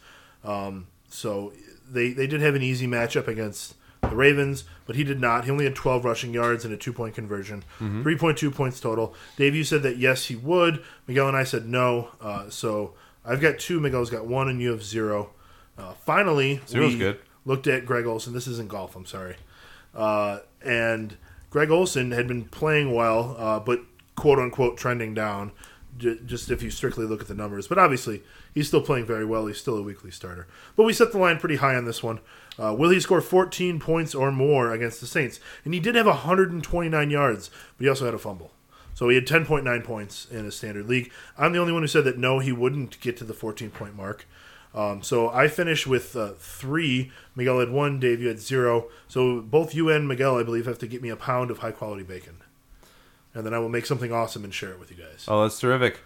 So they did have an easy matchup against the Ravens, but he did not. He only had 12 rushing yards and a 2-point conversion, 3.2 points total. Dave, you said that yes, he would. Miguel and I said no. So I've got 2. Miguel's got 1, and you have 0. Finally, Zero's we good. Looked at Greg Olsen. This isn't golf. I'm sorry. And Greg Olsen had been playing well, but quote-unquote trending down, just if you strictly look at the numbers. But obviously, he's still playing very well. He's still a weekly starter. But we set the line pretty high on this one. Will he score 14 points or more against the Saints? And he did have 129 yards, but he also had a fumble. So he had 10.9 points in a standard league. I'm the only one who said that no, he wouldn't get to the 14-point mark. So I finished with 3. Miguel had 1. Dave, you had 0. So both you and Miguel, I believe, have to get me a pound of high-quality bacon. And then I will make something awesome and share it with you guys. Oh, that's terrific.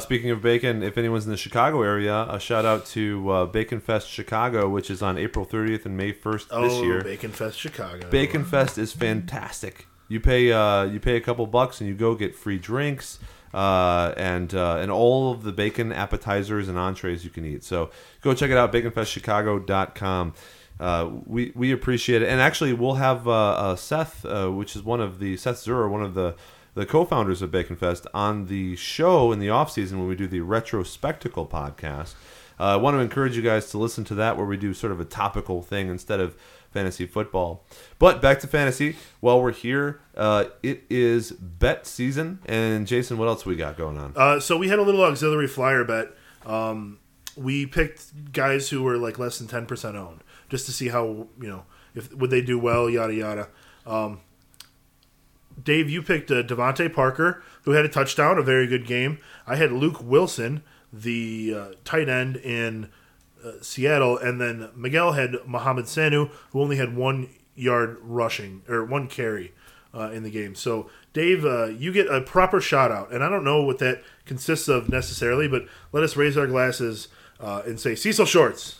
Speaking of bacon, if anyone's in the Chicago area, a shout-out to Bacon Fest Chicago, which is on April 30th and May 1st this year. Oh, Bacon Fest Chicago. Bacon Fest is fantastic. You pay a couple bucks and you go get free drinks. And all of the bacon appetizers and entrees you can eat. So go check it out, baconfestchicago.com. We appreciate it. And actually, we'll have Seth, which is Seth Zurer, one of the co-founders of Bacon Fest, on the show in the offseason when we do the Retro Spectacle podcast. I want to encourage you guys to listen to that, where we do sort of a topical thing instead of fantasy football. But back to fantasy. While we're here, it is bet season. And Jason, what else we got going on? So we had a little auxiliary flyer bet. We picked guys who were like less than 10% owned, just to see how, you know, would they do well, yada yada. Dave, you picked DeVante Parker, who had a touchdown, a very good game. I had Luke Wilson, the tight end in Seattle, and then Miguel had Mohamed Sanu, who only had 1 yard rushing or 1 carry in the game. So Dave, you get a proper shout out, and I don't know what that consists of necessarily, but let us raise our glasses and say Cecil Shorts.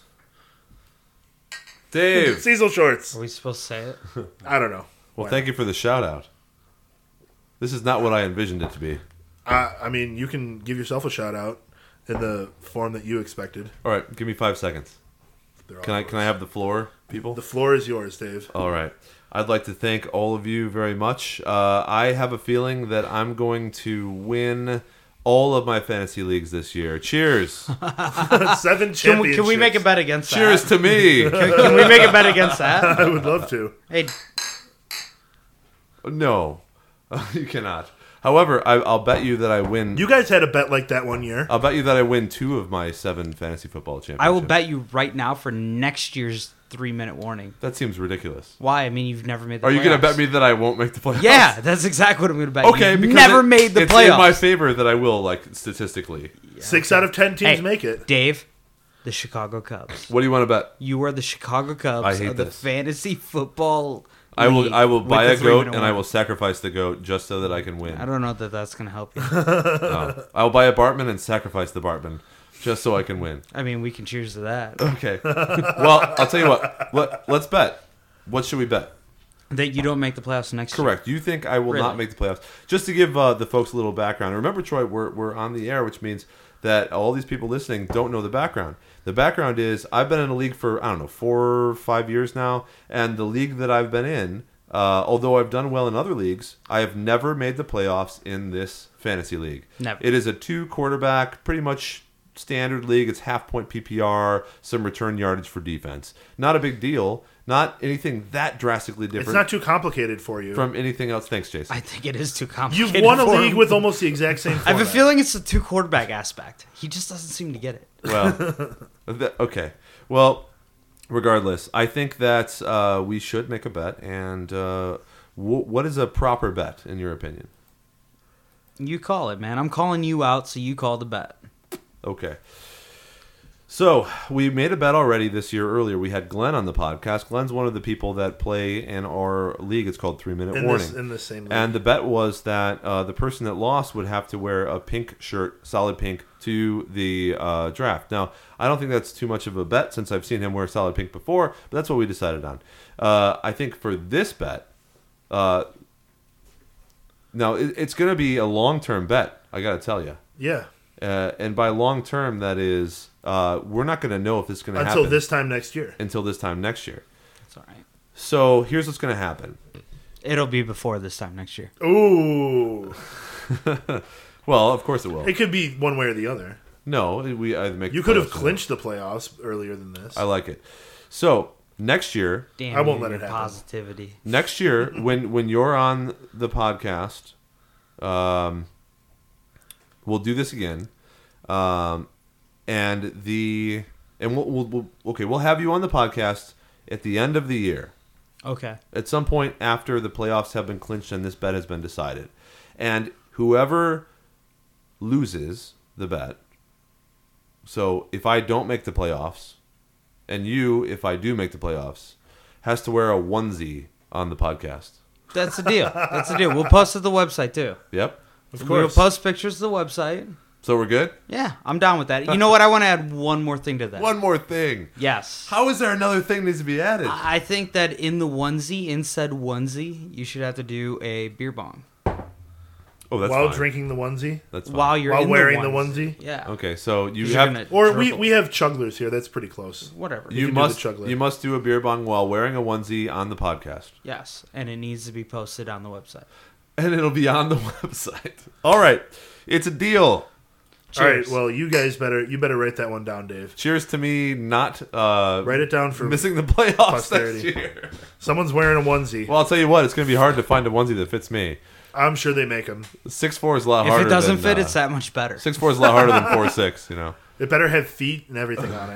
Dave, Cecil Shorts. Are we supposed to say it? I don't know. Well, thank you for the shout out. This is not what I envisioned it to be. I mean, you can give yourself a shout out in the form that you expected. All right, give me 5 seconds. Can I have the floor, people? The floor is yours, Dave. All right. I'd like to thank all of you very much. I have a feeling that I'm going to win all of my fantasy leagues this year. Cheers. 7 championships. Can we make a bet against that? Cheers to me. Can we make a bet against that? I would love to. Hey. No, you cannot. However, I'll bet you that I win. You guys had a bet like that one year. I'll bet you that I win 2 of my 7 fantasy football championships. I will bet you right now for next year's 3-minute warning. That seems ridiculous. Why? I mean, you've never made the playoffs. Are you going to bet me that I won't make the playoffs? Yeah, that's exactly what I'm going to bet. Okay, you've because never made the playoffs. It's in my favor that I will, like, statistically. Yeah, 6 out of 10 teams make it. Dave, the Chicago Cubs. What do you want to bet? You are the Chicago Cubs. I hate this. The fantasy football... I will buy a goat and I will sacrifice the goat just so that I can win. I don't know that that's going to help you. No. I will buy a Bartman and sacrifice the Bartman just so I can win. I mean, we can cheers to that. Okay. Well, I'll tell you what. Let's bet. What should we bet? That you don't make the playoffs next year. Correct. You think I will not make the playoffs. Just to give the folks a little background. Remember, Troy, we're on the air, which means that all these people listening don't know the background. The background is I've been in a league for, I don't know, 4 or 5 years now, and the league that I've been in, although I've done well in other leagues, I have never made the playoffs in this fantasy league. Never. It is a 2-quarterback, pretty much standard league. It's half-point PPR, some return yardage for defense. Not a big deal. Not anything that drastically different. It's not too complicated for you. From anything else. Thanks, Jason. I think it is too complicated. You've won a league with almost the exact same format. I have a feeling it's the 2-quarterback aspect. He just doesn't seem to get it. Well, okay. Well, regardless, I think that we should make a bet. And what is a proper bet, in your opinion? You call it, man. I'm calling you out, so you call the bet. Okay. So, we made a bet already this year earlier. We had Glenn on the podcast. Glenn's one of the people that play in our league. It's called 3-Minute Warning. In the same league. And the bet was that the person that lost would have to wear a pink shirt, solid pink, to the draft. Now, I don't think that's too much of a bet since I've seen him wear solid pink before, but that's what we decided on. I think for this bet, now, it's going to be a long-term bet, I got to tell you. Yeah. And by long-term, that is... we're not going to know if this is going to happen. Until this time next year. That's all right. So here's what's going to happen. It'll be before this time next year. Ooh. Well, of course it will. It could be one way or the other. No. You could have clinched the playoffs earlier than this. I like it. So next year. Damn, I won't let it happen. Positivity. Next year, when you're on the podcast, we'll do this again. We'll have you on the podcast at the end of the year. Okay. At some point after the playoffs have been clinched and this bet has been decided. And whoever loses the bet, so if I don't make the playoffs, and you, if I do make the playoffs, has to wear a onesie on the podcast. That's the deal. We'll post it to the website, too. Yep. Of course. We'll post pictures to the website. So we're good? Yeah, I'm down with that. You know what? I want to add one more thing to that. One more thing? Yes. How is there another thing that needs to be added? I think that in the onesie, you should have to do a beer bong. Oh, that's While fine. Drinking the onesie? That's fine. While wearing the onesie? Yeah. Okay, so you have... Or we have chugglers here. That's pretty close. Whatever. You must do a beer bong while wearing a onesie on the podcast. Yes, and it needs to be posted on the website. And it'll be on the website. All right. It's a deal. Cheers. All right, well, you guys better write that one down, Dave. Cheers to me not write it down for missing the playoffs posterity. Next year. Someone's wearing a onesie. Well, I'll tell you what, it's going to be hard to find a onesie that fits me. I'm sure they make them. 6'4" is a lot harder. If it doesn't fit, it's that much better. 6'4" is a lot harder than 4'6", you know. It better have feet and everything on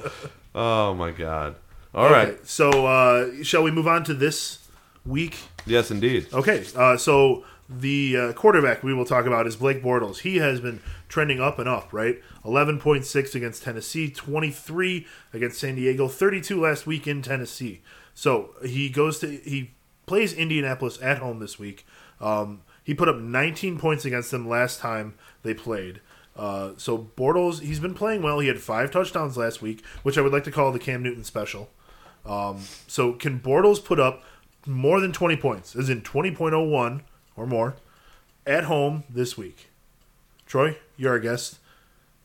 it. Oh my God! All right, so shall we move on to this week? Yes, indeed. Okay, so. The quarterback we will talk about is Blake Bortles. He has been trending up and up, right? 11.6 against Tennessee, 23 against San Diego, 32 last week in Tennessee. So he plays Indianapolis at home this week. He put up 19 points against them last time they played. So Bortles, he's been playing well. He had 5 touchdowns last week, which I would like to call the Cam Newton special. So can Bortles put up more than 20 points? As in 20.01. Or more, at home this week. Troy, you're our guest.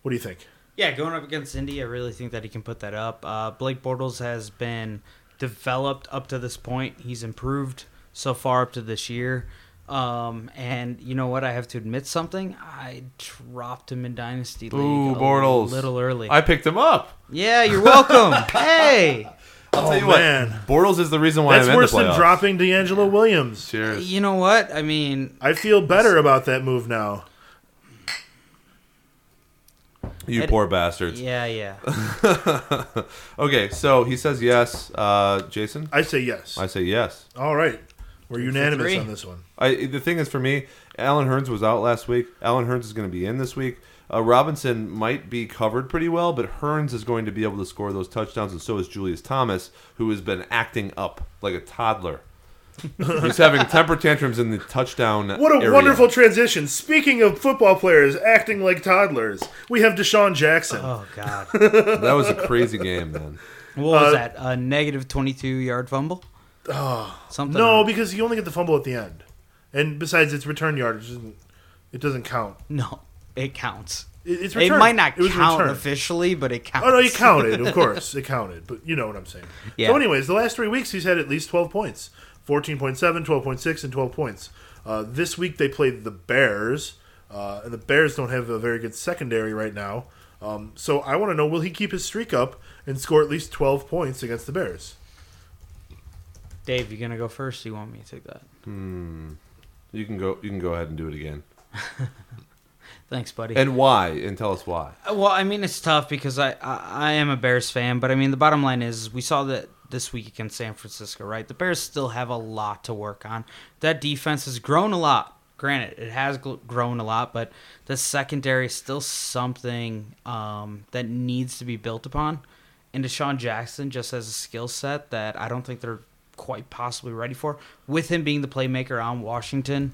What do you think? Yeah, going up against Indy, I really think that he can put that up. Blake Bortles has been developed up to this point. He's improved so far up to this year. And you know what? I have to admit something. I dropped him in Dynasty League Bortles. A little early. I picked him up. Yeah, you're welcome. Hey. I'll tell you what, Bortles is the reason why I'm in the playoffs. That's worse than dropping D'Angelo Williams. Cheers. You know what? I mean, I feel better about that move now. You poor bastards. Yeah, yeah. Okay, so he says yes. Jason? I say yes. I say yes. All right. We're unanimous on this one. The thing is, for me, Allen Hurns was out last week. Allen Hurns is going to be in this week. Robinson might be covered pretty well, but Hurns is going to be able to score those touchdowns, and so is Julius Thomas, who has been acting up like a toddler. He's having temper tantrums in the touchdown area. What a wonderful transition. Speaking of football players acting like toddlers, we have Deshaun Jackson. Oh, God. That was a crazy game, man. What was that? A negative 22-yard fumble? Something. No, because you only get the fumble at the end. And besides, it's return yardage. It doesn't count. No. It counts. It's returned. It might not count officially, but it counts. Oh, no, it counted, of course. It counted, but you know what I'm saying. Yeah. So anyways, the last 3 weeks he's had at least 12 points, 14.7, 12.6, and 12 points. This week they played the Bears, and the Bears don't have a very good secondary right now. So I want to know, will he keep his streak up and score at least 12 points against the Bears? Dave, you going to go first? Or you want me to take that? You can go ahead and do it again. Thanks, buddy. And why? And tell us why. Well, I mean, it's tough because I am a Bears fan, but I mean, the bottom line is we saw that this week against San Francisco, right? The Bears still have a lot to work on. That defense has grown a lot. Granted, it has grown a lot, but the secondary is still something that needs to be built upon. And Deshaun Jackson just has a skill set that I don't think they're quite possibly ready for. With him being the playmaker on Washington,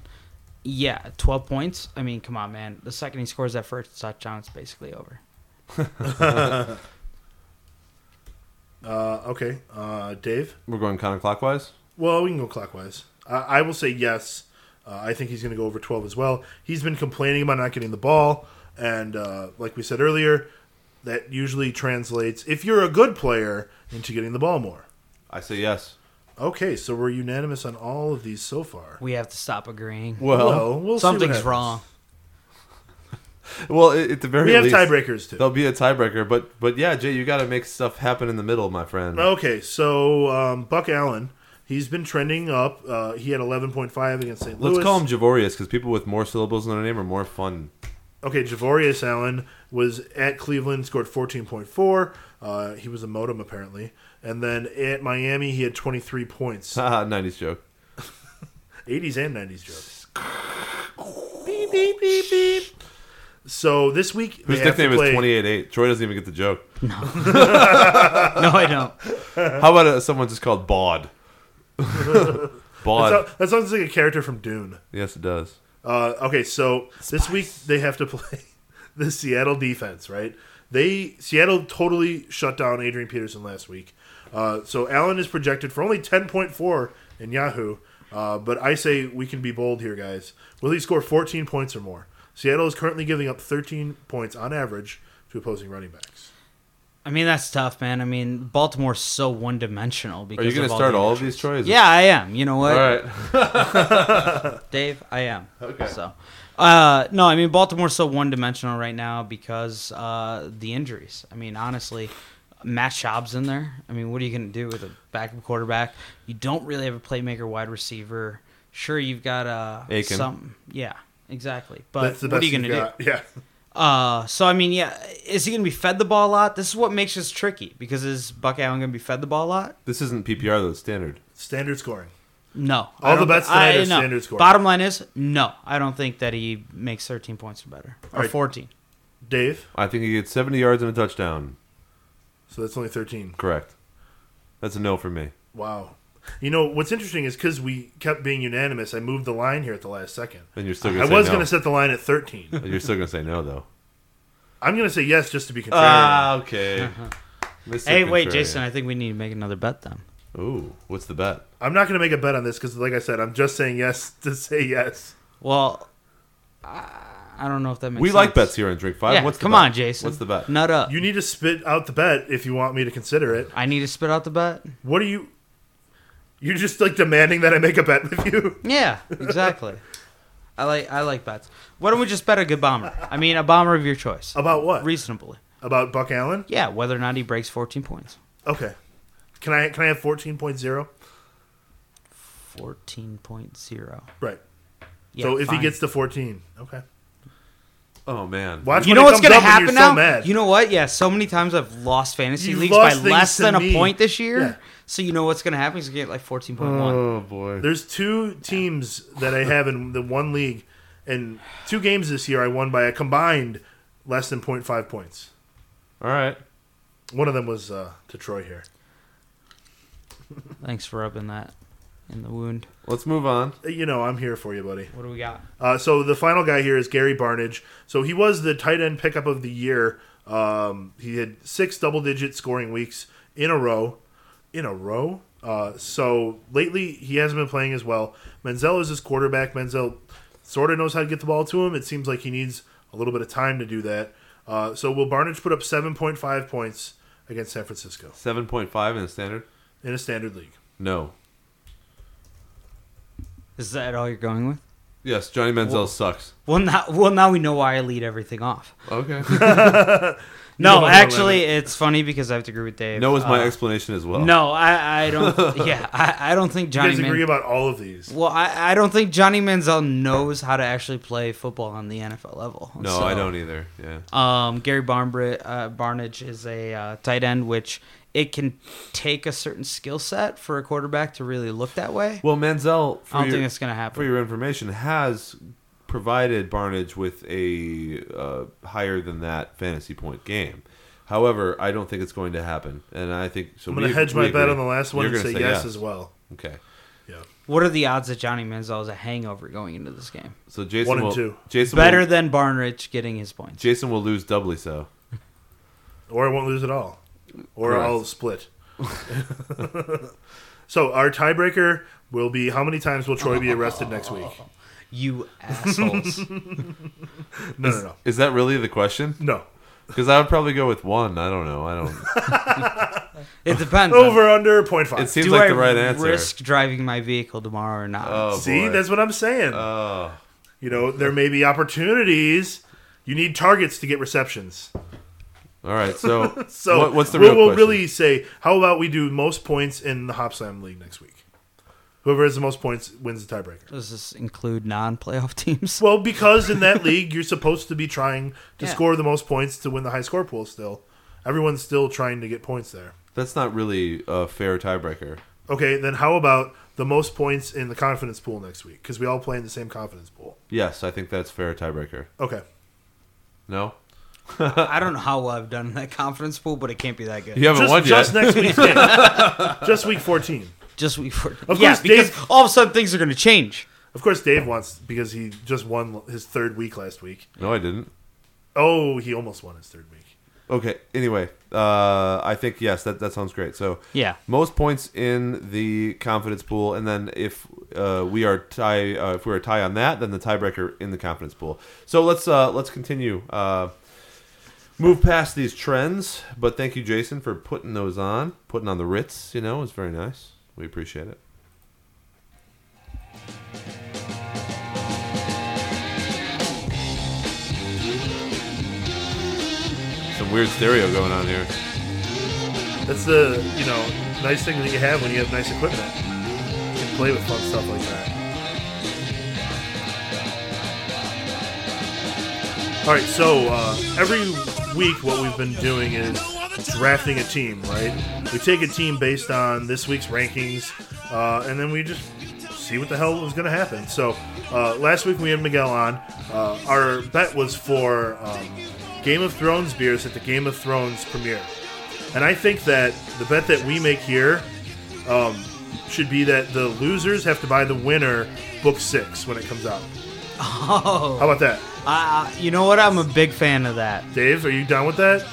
yeah, 12 points. I mean, come on, man. The second he scores that first touchdown, it's basically over. Okay. Dave? We're going counterclockwise? Well, we can go clockwise. I will say yes. I think he's going to go over 12 as well. He's been complaining about not getting the ball, and like we said earlier, that usually translates, if you're a good player, into getting the ball more. I say yes. Okay, so we're unanimous on all of these so far. We have to stop agreeing. Well, we'll something's wrong. Well, at the very least, we have tiebreakers too. There'll be a tiebreaker, but yeah, Jay, you got to make stuff happen in the middle, my friend. Okay, so Buck Allen, he's been trending up. He had 11.5 against St. Louis. Let's call him Javorius because people with more syllables in their name are more fun. Okay, Javorius Allen was at Cleveland, scored 14.4. He was a modem apparently. And then at Miami, he had 23 points. 90s joke. 80s and 90s joke. Beep, beep, beep, beep. So this week, whose nickname is 28-8? Troy doesn't even get the joke. No, no, I don't. How about someone just called Bod? Bod. That sounds like a character from Dune. Yes, it does. Okay, so this week they have to play the Seattle defense, right? Seattle totally shut down Adrian Peterson last week. So Allen is projected for only 10.4 in Yahoo. But I say we can be bold here, guys. Will he score 14 points or more? Seattle is currently giving up 13 points on average to opposing running backs. I mean, that's tough, man. I mean, Baltimore's so one-dimensional. Because are you going to start all of these, Troy? Yeah, I am. You know what? All right. Dave, I am. Okay. So. No, I mean, Baltimore's so one-dimensional right now because the injuries. I mean, honestly, Matt Schaub's in there. I mean, what are you going to do with a backup quarterback? You don't really have a playmaker wide receiver. Sure, you've got something. Yeah, exactly. But what are you going to do? Yeah. So, I mean, yeah, is he going to be fed the ball a lot? This is what makes this tricky because is Buck Allen going to be fed the ball a lot? This isn't PPR, though. Standard. Standard scoring. No. All the bets tonight are standard score. Bottom line is, no. I don't think that he makes 13 points or better. Or 14. Dave? I think he gets 70 yards and a touchdown. So that's only 13. Correct. That's a no for me. Wow. You know, what's interesting is because we kept being unanimous, I moved the line here at the last second. And you're still going to say no. I was going to set the line at 13. You're still going to say no, though. I'm going to say yes just to be contrarian. Ah, okay. Hey, contrarian. Wait, Jason, I think we need to make another bet then. Ooh, what's the bet? I'm not going to make a bet on this because, like I said, I'm just saying yes to say yes. Well, I don't know if that makes sense. We like bets here in Drink 5. Yeah, what's the come bet? On, Jason. What's the bet? Nut up. You need to spit out the bet if you want me to consider it. I need to spit out the bet? What do you... You're just like demanding that I make a bet with you. Yeah, exactly. I like bets. Why don't we just bet a good bomber? I mean, a bomber of your choice. About what? Reasonably. About Buck Allen? Yeah, whether or not he breaks 14 points. Okay. Can I have 14.0? 14.0. Right. Yeah, so if fine. He gets to 14, okay. Oh man! Watch you know what's going to happen now. So mad. You know what? Yeah, so many times I've lost fantasy leagues by less than a point this year. Yeah. So you know what's going to happen? He's going to get like 14.1. Oh boy! There's two teams that I have in the one league, and two games this year I won by a combined less than 0.5 points. All right. One of them was to Troy here. Thanks for rubbing that in the wound. Let's move on. You know, I'm here for you, buddy. What do we got? So the final guy here is Gary Barnidge. So he was the tight end pickup of the year. He had 6 double-digit scoring weeks in a row. So lately he hasn't been playing as well. Manziel is his quarterback. Manziel sort of knows how to get the ball to him. It seems like he needs a little bit of time to do that. So will Barnidge put up 7.5 points against San Francisco? 7.5 in a standard? In a standard league. No. Is that all you're going with? Yes, Johnny Manziel sucks. Well, now we know why I lead everything off. Okay. No, actually, it's funny because I have to agree with Dave. No is my explanation as well. No, I don't. Yeah, I don't think Johnny. You guys agree about all of these. Well, I don't think Johnny Manziel knows how to actually play football on the NFL level. No, so, I don't either. Yeah. Gary Barnidge is a tight end, which. It can take a certain skill set for a quarterback to really look that way. Well, Manziel, I don't think it's going to happen. For your information, has provided Barnidge with a higher than that fantasy point game. However, I don't think it's going to happen, and I think so. I'm going to hedge my bet on the last one and say yes as well. Okay. Yeah. What are the odds that Johnny Manziel has a hangover going into this game? So Jason 1 and 2. Jason better than Barnidge getting his points. Jason will lose doubly so, or I won't lose at all. Or correct. I'll split. So our tiebreaker will be how many times will Troy be arrested next week? You assholes. No. Is that really the question? No. Because I would probably go with 1. I don't know. It depends. Over, under, 0.5. It seems like the right answer. Do I risk driving my vehicle tomorrow or not? Oh, see, boy. That's what I'm saying. Oh. You know, there may be opportunities. You need targets to get receptions. All right, so, what's the real question? We'll really say, how about we do most points in the Hop Slam League next week? Whoever has the most points wins the tiebreaker. Does this include non-playoff teams? Well, because in that league, you're supposed to be trying to score the most points to win the high score pool still. Everyone's still trying to get points there. That's not really a fair tiebreaker. Okay, then how about the most points in the confidence pool next week? Because we all play in the same confidence pool. Yes, I think that's fair tiebreaker. Okay. No? I don't know how well I've done in that confidence pool, but it can't be that good. You haven't won yet. Just next week's game. Just week 14. Just week 14. Of course, Dave, because all of a sudden things are going to change. Of course, Dave wants, because he just won his third week last week. No, I didn't. Oh, he almost won his third week. Okay, anyway, I think, yes, that sounds great. So, yeah, most points in the confidence pool, and then if we are a tie on that, then the tiebreaker in the confidence pool. So let's continue. Move past these trends, but thank you, Jason, for putting those on. Putting on the Ritz, you know, it's very nice. We appreciate it. Some weird stereo going on here. That's the, you know, nice thing that you have when you have nice equipment. You can play with fun stuff like that. All right, so every week what we've been doing is drafting a team, right? We take a team based on this week's rankings, and then we just see what the hell was going to happen. So last week we had Miguel on. Our bet was for Game of Thrones beers at the Game of Thrones premiere. And I think that the bet that we make here should be that the losers have to buy the winner book 6 when it comes out. Oh. How about that? You know what? I'm a big fan of that. Dave, are you down with that?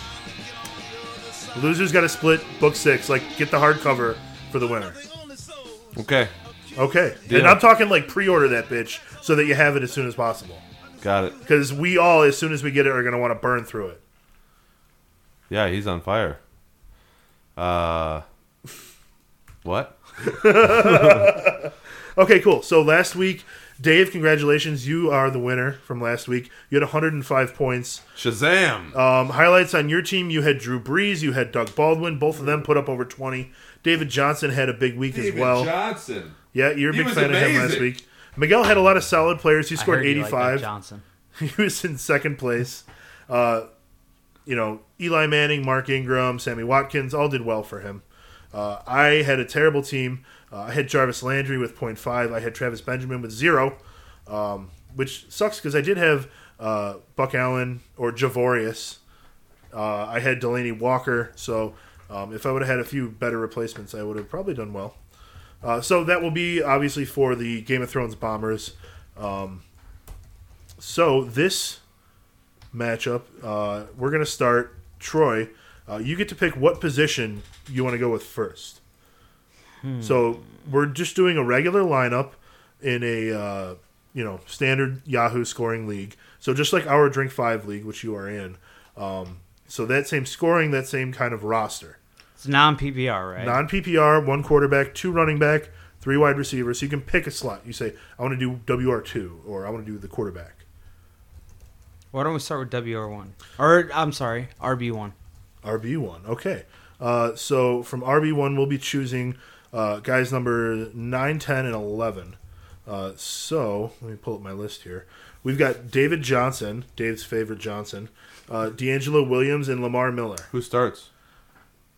Losers got to split book 6. Like, get the hardcover for the winner. Okay. Deal. And I'm talking, like, pre-order that bitch so that you have it as soon as possible. Got it. Because we all, as soon as we get it, are going to want to burn through it. Yeah, he's on fire. What? Okay, cool. So last week, Dave, congratulations. You are the winner from last week. You had 105 points. Shazam! Highlights on your team, you had Drew Brees, you had Doug Baldwin. Both of them put up over 20. David Johnson had a big week as well. David Johnson. Yeah, you're a big fan of him last week. Miguel had a lot of solid players. He scored 85. I heard you like Doug Johnson. He was in second place. You know, Eli Manning, Mark Ingram, Sammy Watkins, all did well for him. I had a terrible team. I had Jarvis Landry with 0.5. I had Travis Benjamin with 0, which sucks because I did have Buck Allen or Javorius. I had Delaney Walker. So if I would have had a few better replacements, I would have probably done well. So that will be, obviously, for the Game of Thrones Bombers. So this matchup, we're going to start Troy. You get to pick what position you want to go with first. So we're just doing a regular lineup in a standard Yahoo scoring league. So just like our Drink 5 league, which you are in. So that same scoring, that same kind of roster. It's non-PPR, right? Non-PPR, one quarterback, two running back, three wide receivers. So you can pick a slot. You say, I want to do WR2 or I want to do the quarterback. Why don't we start with WR1? Or, I'm sorry, RB1. RB1, okay. So from RB1, we'll be choosing guys number 9, 10, and 11. So let me pull up my list here. We've got David Johnson, Dave's favorite Johnson, D'Angelo Williams, and Lamar Miller. Who starts?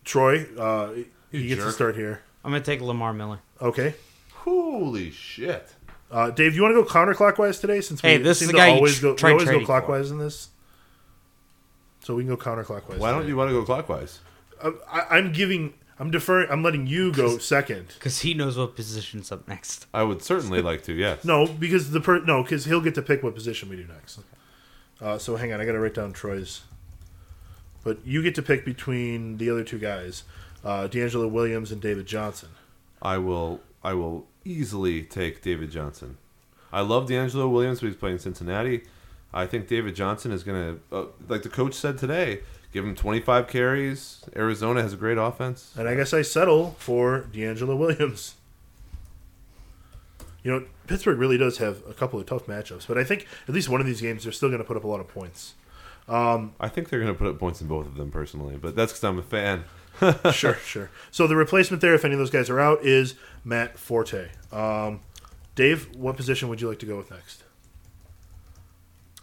Troy, he gets to start here. I'm going to take Lamar Miller. Okay. Holy shit. Dave, you want to go counterclockwise today? Since we this seem is the guy to always go, we always go clockwise in this. So we can go counterclockwise. Why don't you want to go clockwise? I'm deferring. I'm letting you go second because he knows what position's up next. I would certainly like to. Yes. No, because because he'll get to pick what position we do next. Okay. So hang on, I got to write down Troy's. But you get to pick between the other two guys, D'Angelo Williams and David Johnson. I will easily take David Johnson. I love D'Angelo Williams, but he's playing Cincinnati. I think David Johnson is going to, like the coach said today, give him 25 carries. Arizona has a great offense. And I guess I settle for D'Angelo Williams. You know, Pittsburgh really does have a couple of tough matchups, but I think at least one of these games they're still going to put up a lot of points. I think they're going to put up points in both of them personally, but that's because I'm a fan. Sure. So the replacement there, if any of those guys are out, is Matt Forte. Dave, what position would you like to go with next?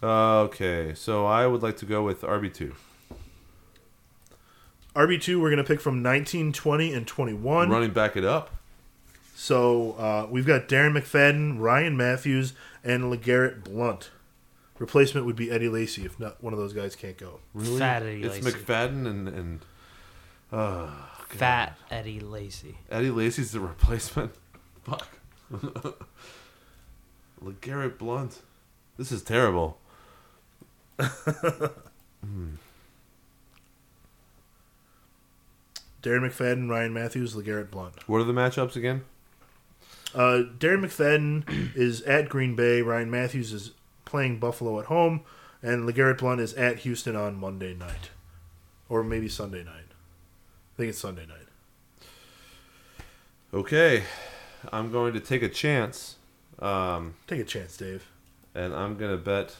Okay, so I would like to go with RB2. RB2, we're going to pick from 19, 20, and 21. Running back it up. So we've got Darren McFadden, Ryan Matthews, and LeGarrette Blount. Replacement would be Eddie Lacy if not one of those guys can't go. Really? Fat Eddie Lacy. It's McFadden and Fat Eddie Lacy. Eddie Lacy's the replacement? Fuck. LeGarrette Blount. This is terrible. Darren McFadden, Ryan Matthews, LeGarrette Blount. What are the matchups again? Darren McFadden is at Green Bay. Ryan Matthews is playing Buffalo at home. And LeGarrette Blount is at Houston on Monday night. Or maybe Sunday night. I think it's Sunday night. Okay. I'm going to take a chance. Take a chance, Dave. And I'm going to bet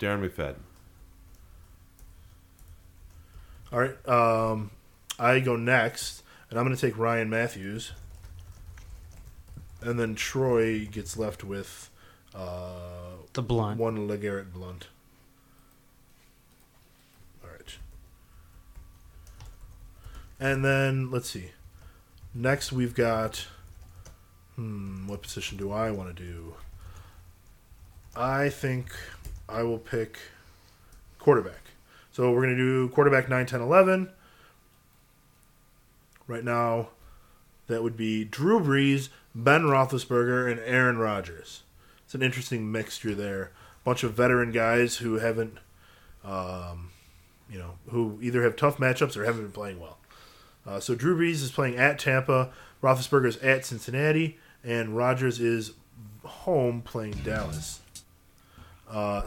Darren McFadden. All right. I go next, and I'm going to take Ryan Matthews. And then Troy gets left with the Blount. One LeGarrette Blount. All right. And then, let's see. Next we've got... what position do I want to do? I think I will pick quarterback. So we're going to do quarterback 9, 10, 11. Right now, that would be Drew Brees, Ben Roethlisberger, and Aaron Rodgers. It's an interesting mixture there. A bunch of veteran guys who haven't, who either have tough matchups or haven't been playing well. So Drew Brees is playing at Tampa, Roethlisberger is at Cincinnati, and Rodgers is home playing Dallas. I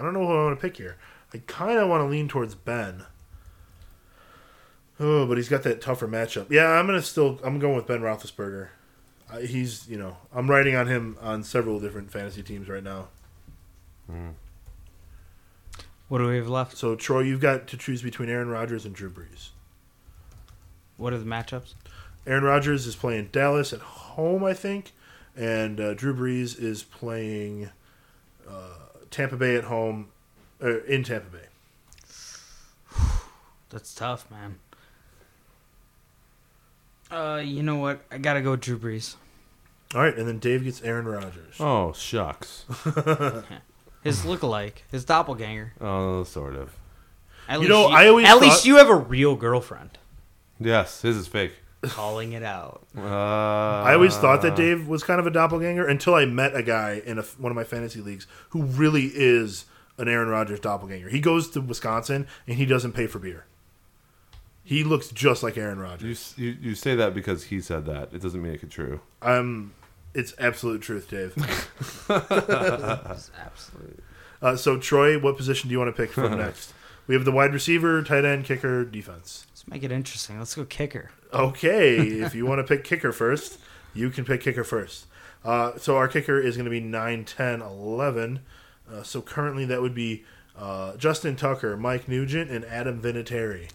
don't know who I want to pick here. I I kind of want to lean towards Ben. Oh, but he's got that tougher matchup. Yeah, I'm going with Ben Roethlisberger. He's, I'm writing on him on several different fantasy teams right now. Mm. What do we have left? So, Troy, you've got to choose between Aaron Rodgers and Drew Brees. What are the matchups? Aaron Rodgers is playing Dallas at home, I think, and Drew Brees is playing Tampa Bay at home, in Tampa Bay. That's tough, man. You know what? I gotta go with Drew Brees. All right, and then Dave gets Aaron Rodgers. Oh, shucks. His lookalike, his doppelganger. Oh, sort of. At least you have a real girlfriend. Yes, his is fake. Calling it out. I always thought that Dave was kind of a doppelganger until I met a guy in one of my fantasy leagues who really is an Aaron Rodgers doppelganger. He goes to Wisconsin and he doesn't pay for beer. He looks just like Aaron Rodgers. You say that because he said that. It doesn't make it true. It's absolute truth, Dave. It's absolute. So, Troy, what position do you want to pick from next? We have the wide receiver, tight end, kicker, defense. Let's make it interesting. Let's go kicker. Okay. If you want to pick kicker first, you can pick kicker first. So our kicker is going to be 9, 10, 11. So currently that would be Justin Tucker, Mike Nugent, and Adam Vinatieri.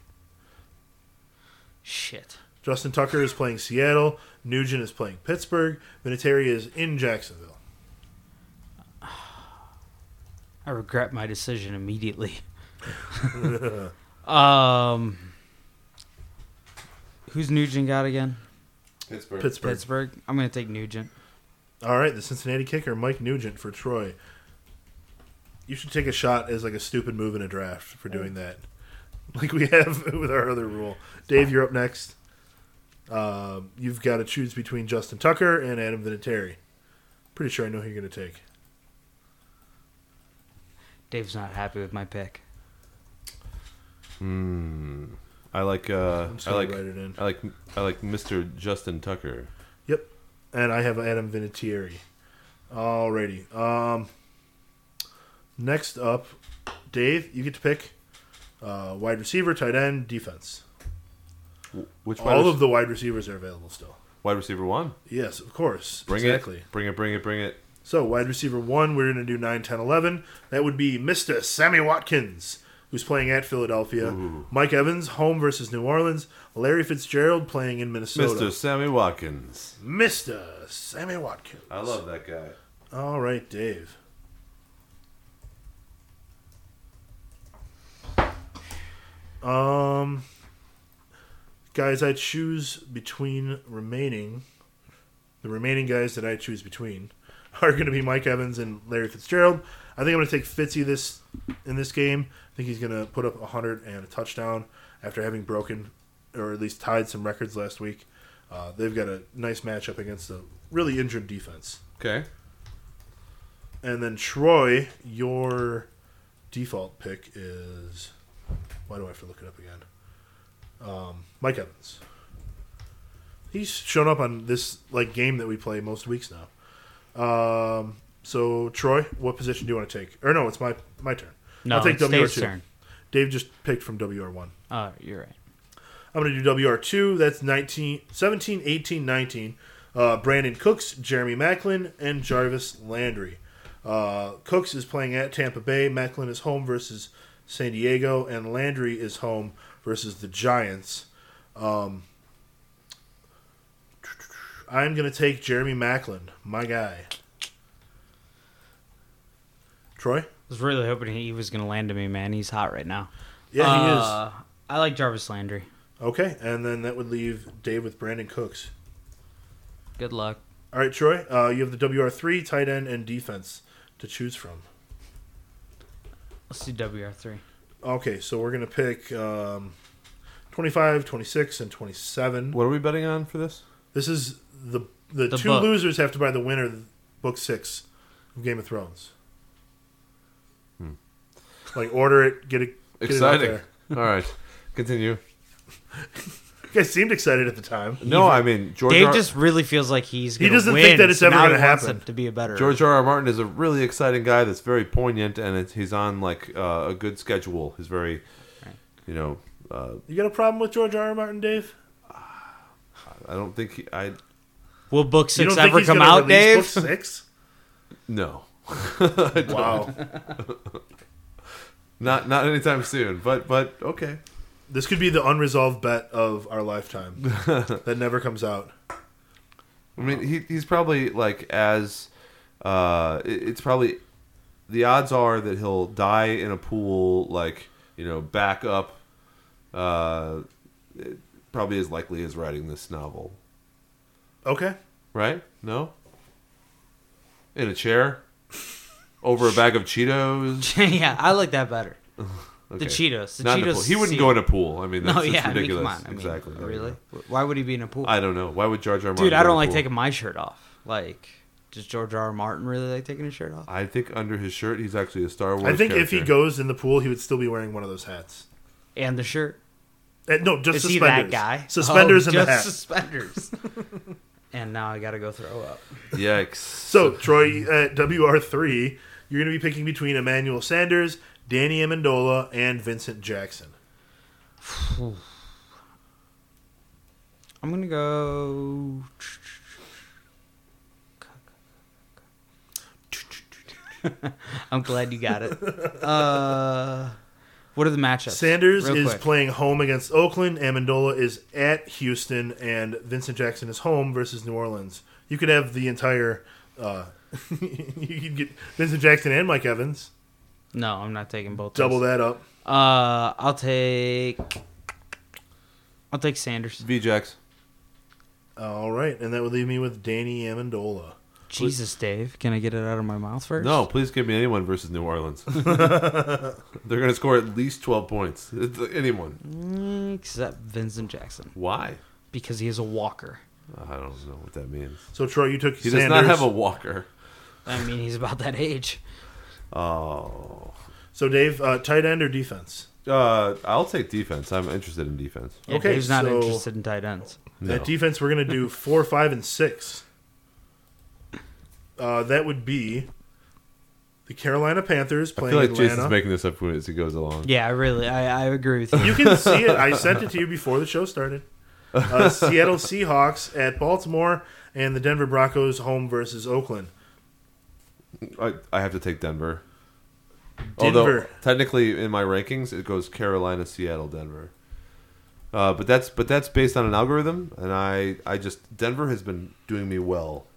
Shit. Justin Tucker is playing Seattle. Nugent is playing Pittsburgh. Vinatieri is in Jacksonville. I regret my decision immediately. Who's Nugent got again? Pittsburgh. I'm going to take Nugent. All right, the Cincinnati kicker, Mike Nugent for Troy. You should take a shot as like a stupid move in a draft for doing that. Like we have with our other rule. Dave, you're up next. You've got to choose between Justin Tucker and Adam Vinatieri. Pretty sure I know who you're going to take. Dave's not happy with my pick. I like Mr. Justin Tucker. Yep. And I have Adam Vinatieri. Alrighty. Next up, Dave, you get to pick wide receiver, tight end, defense. All of the wide receivers are available still. Wide receiver 1? Yes, of course. Bring it. So, wide receiver 1, we're going to do 9, 10, 11. That would be Mr. Sammy Watkins, who's playing at Philadelphia. Ooh. Mike Evans, home versus New Orleans. Larry Fitzgerald playing in Minnesota. Mr. Sammy Watkins. I love that guy. All right, Dave. Guys, I choose between remaining. The remaining guys that I choose between are going to be Mike Evans and Larry Fitzgerald. I think I'm going to take Fitzy in this game. I think he's going to put up 100 and a touchdown after having broken or at least tied some records last week. They've got a nice matchup against a really injured defense. Okay. And then Troy, your default pick is... Why do I have to look it up again? Mike Evans. He's shown up on this game that we play most weeks now. So, Troy, what position do you want to take? Or no, it's my turn. No, I'll take WR2. Dave's turn. Dave just picked from WR1. Oh, you're right. I'm going to do WR2. That's 17, 18, 19. Brandon Cooks, Jeremy Maclin, and Jarvis Landry. Cooks is playing at Tampa Bay. Maclin is home versus San Diego. And Landry is home versus the Giants. I'm going to take Jeremy Maclin, my guy. Troy? I was really hoping he was going to land to me, man. He's hot right now. Yeah, he is. I like Jarvis Landry. Okay, and then that would leave Dave with Brandon Cooks. Good luck. All right, Troy, you have the WR3, tight end, and defense to choose from. Let's do WR3. Okay, so we're going to pick 25, 26, and 27. What are we betting on for this? This is... The two book. Losers have to buy the winner of book 6 of Game of Thrones. Order it, get it. Exciting. All right, continue. You guys seemed excited at the time. No, I mean, Dave just really feels like he's going to win. He doesn't think that it's ever going to happen. To be a better George R.R. Martin is a really exciting guy that's very poignant, and he's on like a good schedule. He's very, you know. You got a problem with George R.R. Martin, Dave? I don't think will book 6 ever come out, Dave? Book 6? No. Wow. Not anytime soon, but okay. This could be the unresolved bet of our lifetime that never comes out. I mean, he's probably like it's probably the odds are that he'll die in a pool, like, you know, back up. It probably as likely as writing this novel. Okay. Right? No? In a chair? Over a bag of Cheetos? Yeah, I like that better. Okay. The Cheetos. Not Cheetos in a pool. He wouldn't go in a pool. I mean, that's ridiculous. I mean, come on. Exactly. Really? Why would he be in a pool? I don't know. Why would George R. Martin? Dude, I don't like taking my shirt off. Like, does George R. Martin really like taking his shirt off? I think under his shirt, he's actually a Star Wars character. If he goes in the pool, he would still be wearing one of those hats. And the shirt? No, just suspenders. Is he that guy? Suspenders and the hat. Just suspenders. And now I got to go throw up. Yikes. So, Troy, at WR3, you're going to be picking between Emmanuel Sanders, Danny Amendola, and Vincent Jackson. I'm going to go... I'm glad you got it. What are the matchups? Sanders is playing home against Oakland, Amendola is at Houston, and Vincent Jackson is home versus New Orleans. You could have the entire... you could get Vincent Jackson and Mike Evans. No, I'm not taking both. Double that up. I'll take Sanders. V-Jax. All right, and that would leave me with Danny Amendola. Jesus, Dave. Can I get it out of my mouth first? No, please give me anyone versus New Orleans. They're going to score at least 12 points. Anyone. Except Vincent Jackson. Why? Because he is a walker. I don't know what that means. So, Troy, you took Sanders. He does not have a walker. I mean, he's about that age. Oh. So, Dave, tight end or defense? I'll take defense. I'm interested in defense. Yeah, okay, Dave's not interested in tight ends. No. At defense, we're going to do 4, 5, and 6. That would be the Carolina Panthers playing Atlanta. I feel like Jason's making this up as he goes along. Yeah, really. I agree with you. You can see it. I sent it to you before the show started. Seattle Seahawks at Baltimore and the Denver Broncos home versus Oakland. I have to take Denver. Although, technically, in my rankings, it goes Carolina, Seattle, Denver. But that's based on an algorithm, and I just Denver has been doing me well.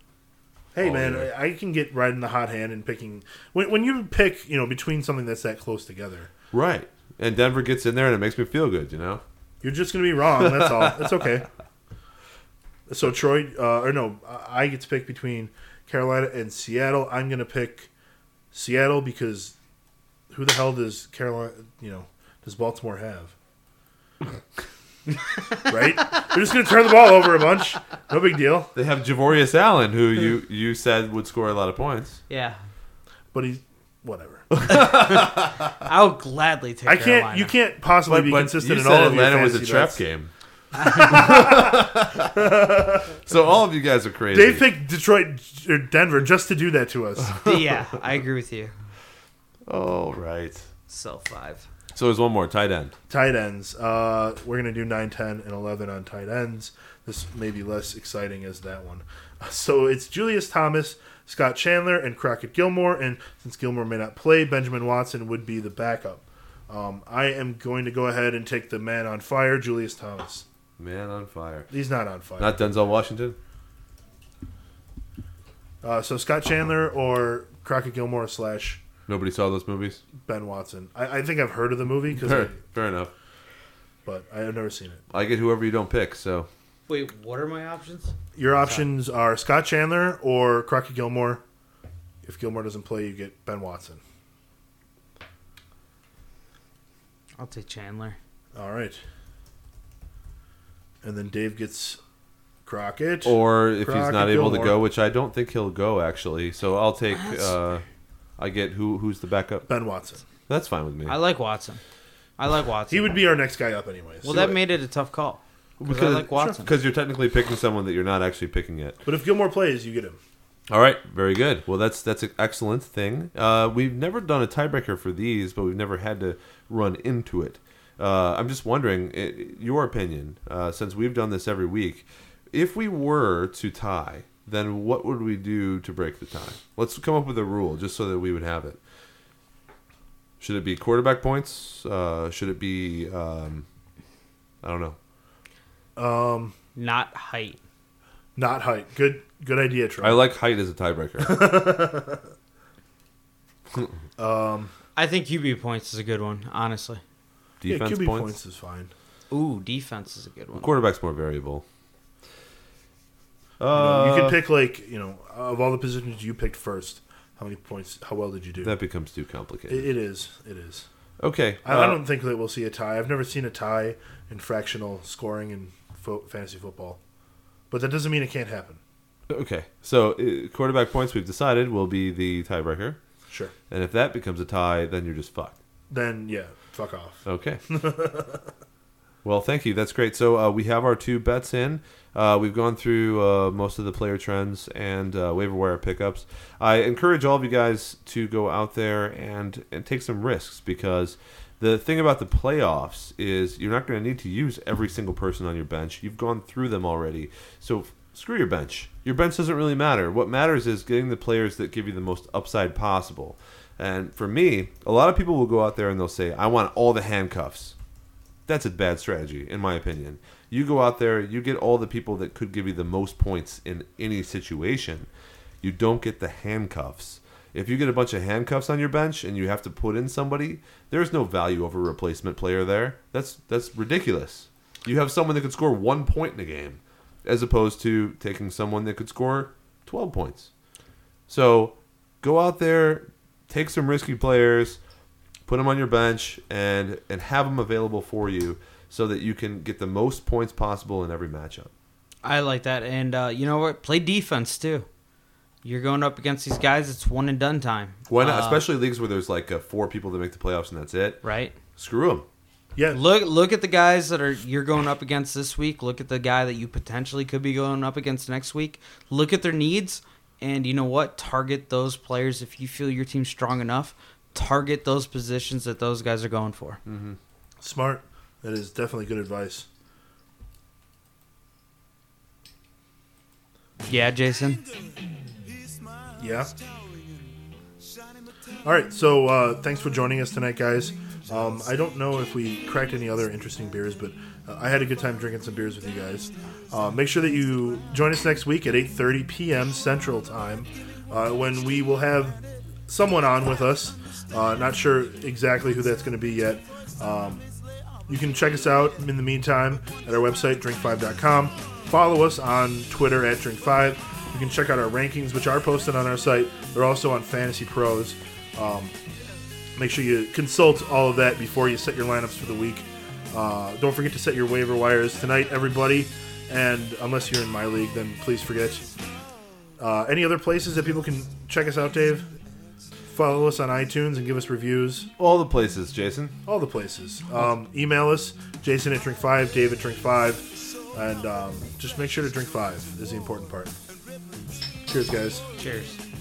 Hey, man, I can get right in the hot hand and picking... When you pick, you know, between something that's that close together. Right. And Denver gets in there and it makes me feel good, you know? You're just going to be wrong. That's all. It's okay. So, Troy... I get to pick between Carolina and Seattle. I'm going to pick Seattle because who the hell does Carolina... You know, does Baltimore have? Right? They're just going to turn the ball over a bunch. No big deal. They have Javorius Allen, who you said would score a lot of points. Yeah. But he's... Whatever. I'll gladly take Carolina. You can't possibly be consistent in all of Atlanta was a trap game. So all of you guys are crazy. They picked Detroit or Denver just to do that to us. Yeah, I agree with you. All right. So 5. So there's one more, tight end. Tight ends. We're going to do 9, 10, and 11 on tight ends. This may be less exciting as that one. So it's Julius Thomas, Scott Chandler, and Crockett Gillmore. And since Gilmore may not play, Benjamin Watson would be the backup. I am going to go ahead and take the man on fire, Julius Thomas. Man on fire. He's not on fire. Not Denzel Washington? So Scott Chandler or Crockett Gillmore / Nobody saw those movies? Ben Watson. I think I've heard of the movie. Fair enough. But I have never seen it. I get whoever you don't pick, so... Wait, what are my options? Your options are Scott Chandler or Crockett Gillmore. If Gilmore doesn't play, you get Ben Watson. I'll take Chandler. All right. And then Dave gets... Crockett. Or if Crockett, he's not able Gilmore. To go, which I don't think he'll go, actually. So I'll take... I get who's the backup? Ben Watson. That's fine with me. I like Watson. He would be our next guy up anyways. Well, that made it a tough call. Because I like Watson. Because you're technically picking someone that you're not actually picking yet. But if Gilmore plays, you get him. All right, very good. Well, that's an excellent thing. We've never done a tiebreaker for these, but we've never had to run into it. I'm just wondering, your opinion, since we've done this every week, if we were to tie, then what would we do to break the tie? Let's come up with a rule just so that we would have it. Should it be quarterback points? Should it be, I don't know. Not height. Not height. Good idea, Troy. I like height as a tiebreaker. I think QB points is a good one, honestly. Defense QB points is fine. Ooh, defense is a good one. Quarterback's more variable. You can pick, like, you know, of all the positions you picked first, how many points, how well did you do? That becomes too complicated. It is. Okay. I don't think that we'll see a tie. I've never seen a tie in fractional scoring in fantasy football. But that doesn't mean it can't happen. Okay. So quarterback points, we've decided, will be the tiebreaker. Sure. And if that becomes a tie, then you're just fucked. Then, yeah, fuck off. Okay. Well, thank you. That's great. So we have our two bets in. We've gone through most of the player trends and waiver wire pickups. I encourage all of you guys to go out there and take some risks, because the thing about the playoffs is you're not going to need to use every single person on your bench. You've gone through them already. So screw your bench. Your bench doesn't really matter. What matters is getting the players that give you the most upside possible. And for me, a lot of people will go out there and they'll say, I want all the handcuffs. That's a bad strategy, in my opinion. You go out there, you get all the people that could give you the most points in any situation. You don't get the handcuffs. If you get a bunch of handcuffs on your bench and you have to put in somebody, there's no value over a replacement player there. That's ridiculous. You have someone that could score 1 point in a game, as opposed to taking someone that could score 12 points. So go out there, take some risky players, put them on your bench, and have them available for you so that you can get the most points possible in every matchup. I like that. And you know what? Play defense, too. You're going up against these guys. It's one and done time. Why not? Especially leagues where there's like four people that make the playoffs and that's it. Right. Screw them. Yeah. Look at the guys that you're going up against this week. Look at the guy that you potentially could be going up against next week. Look at their needs. And you know what? Target those players if you feel your team's strong enough. Target those positions that those guys are going for. Mm-hmm. Smart. That is definitely good advice. Yeah, Jason? Yeah. All right, so thanks for joining us tonight, guys. I don't know if we cracked any other interesting beers, but I had a good time drinking some beers with you guys. Make sure that you join us next week at 8:30 p.m. Central Time when we will have someone on with us. Not sure exactly who that's going to be yet. You can check us out in the meantime at our website, drink5.com. Follow us on Twitter at Drink5. You can check out our rankings, which are posted on our site. They're also on Fantasy Pros. Make sure you consult all of that before you set your lineups for the week. Don't forget to set your waiver wires tonight, everybody. And unless you're in my league, then please forget. Any other places that people can check us out, Dave? Follow us on iTunes and give us reviews. All the places, Jason. All the places. Email us, Jason at Drink5, Dave at Drink5. And just make sure to Drink5 is the important part. Cheers, guys. Cheers.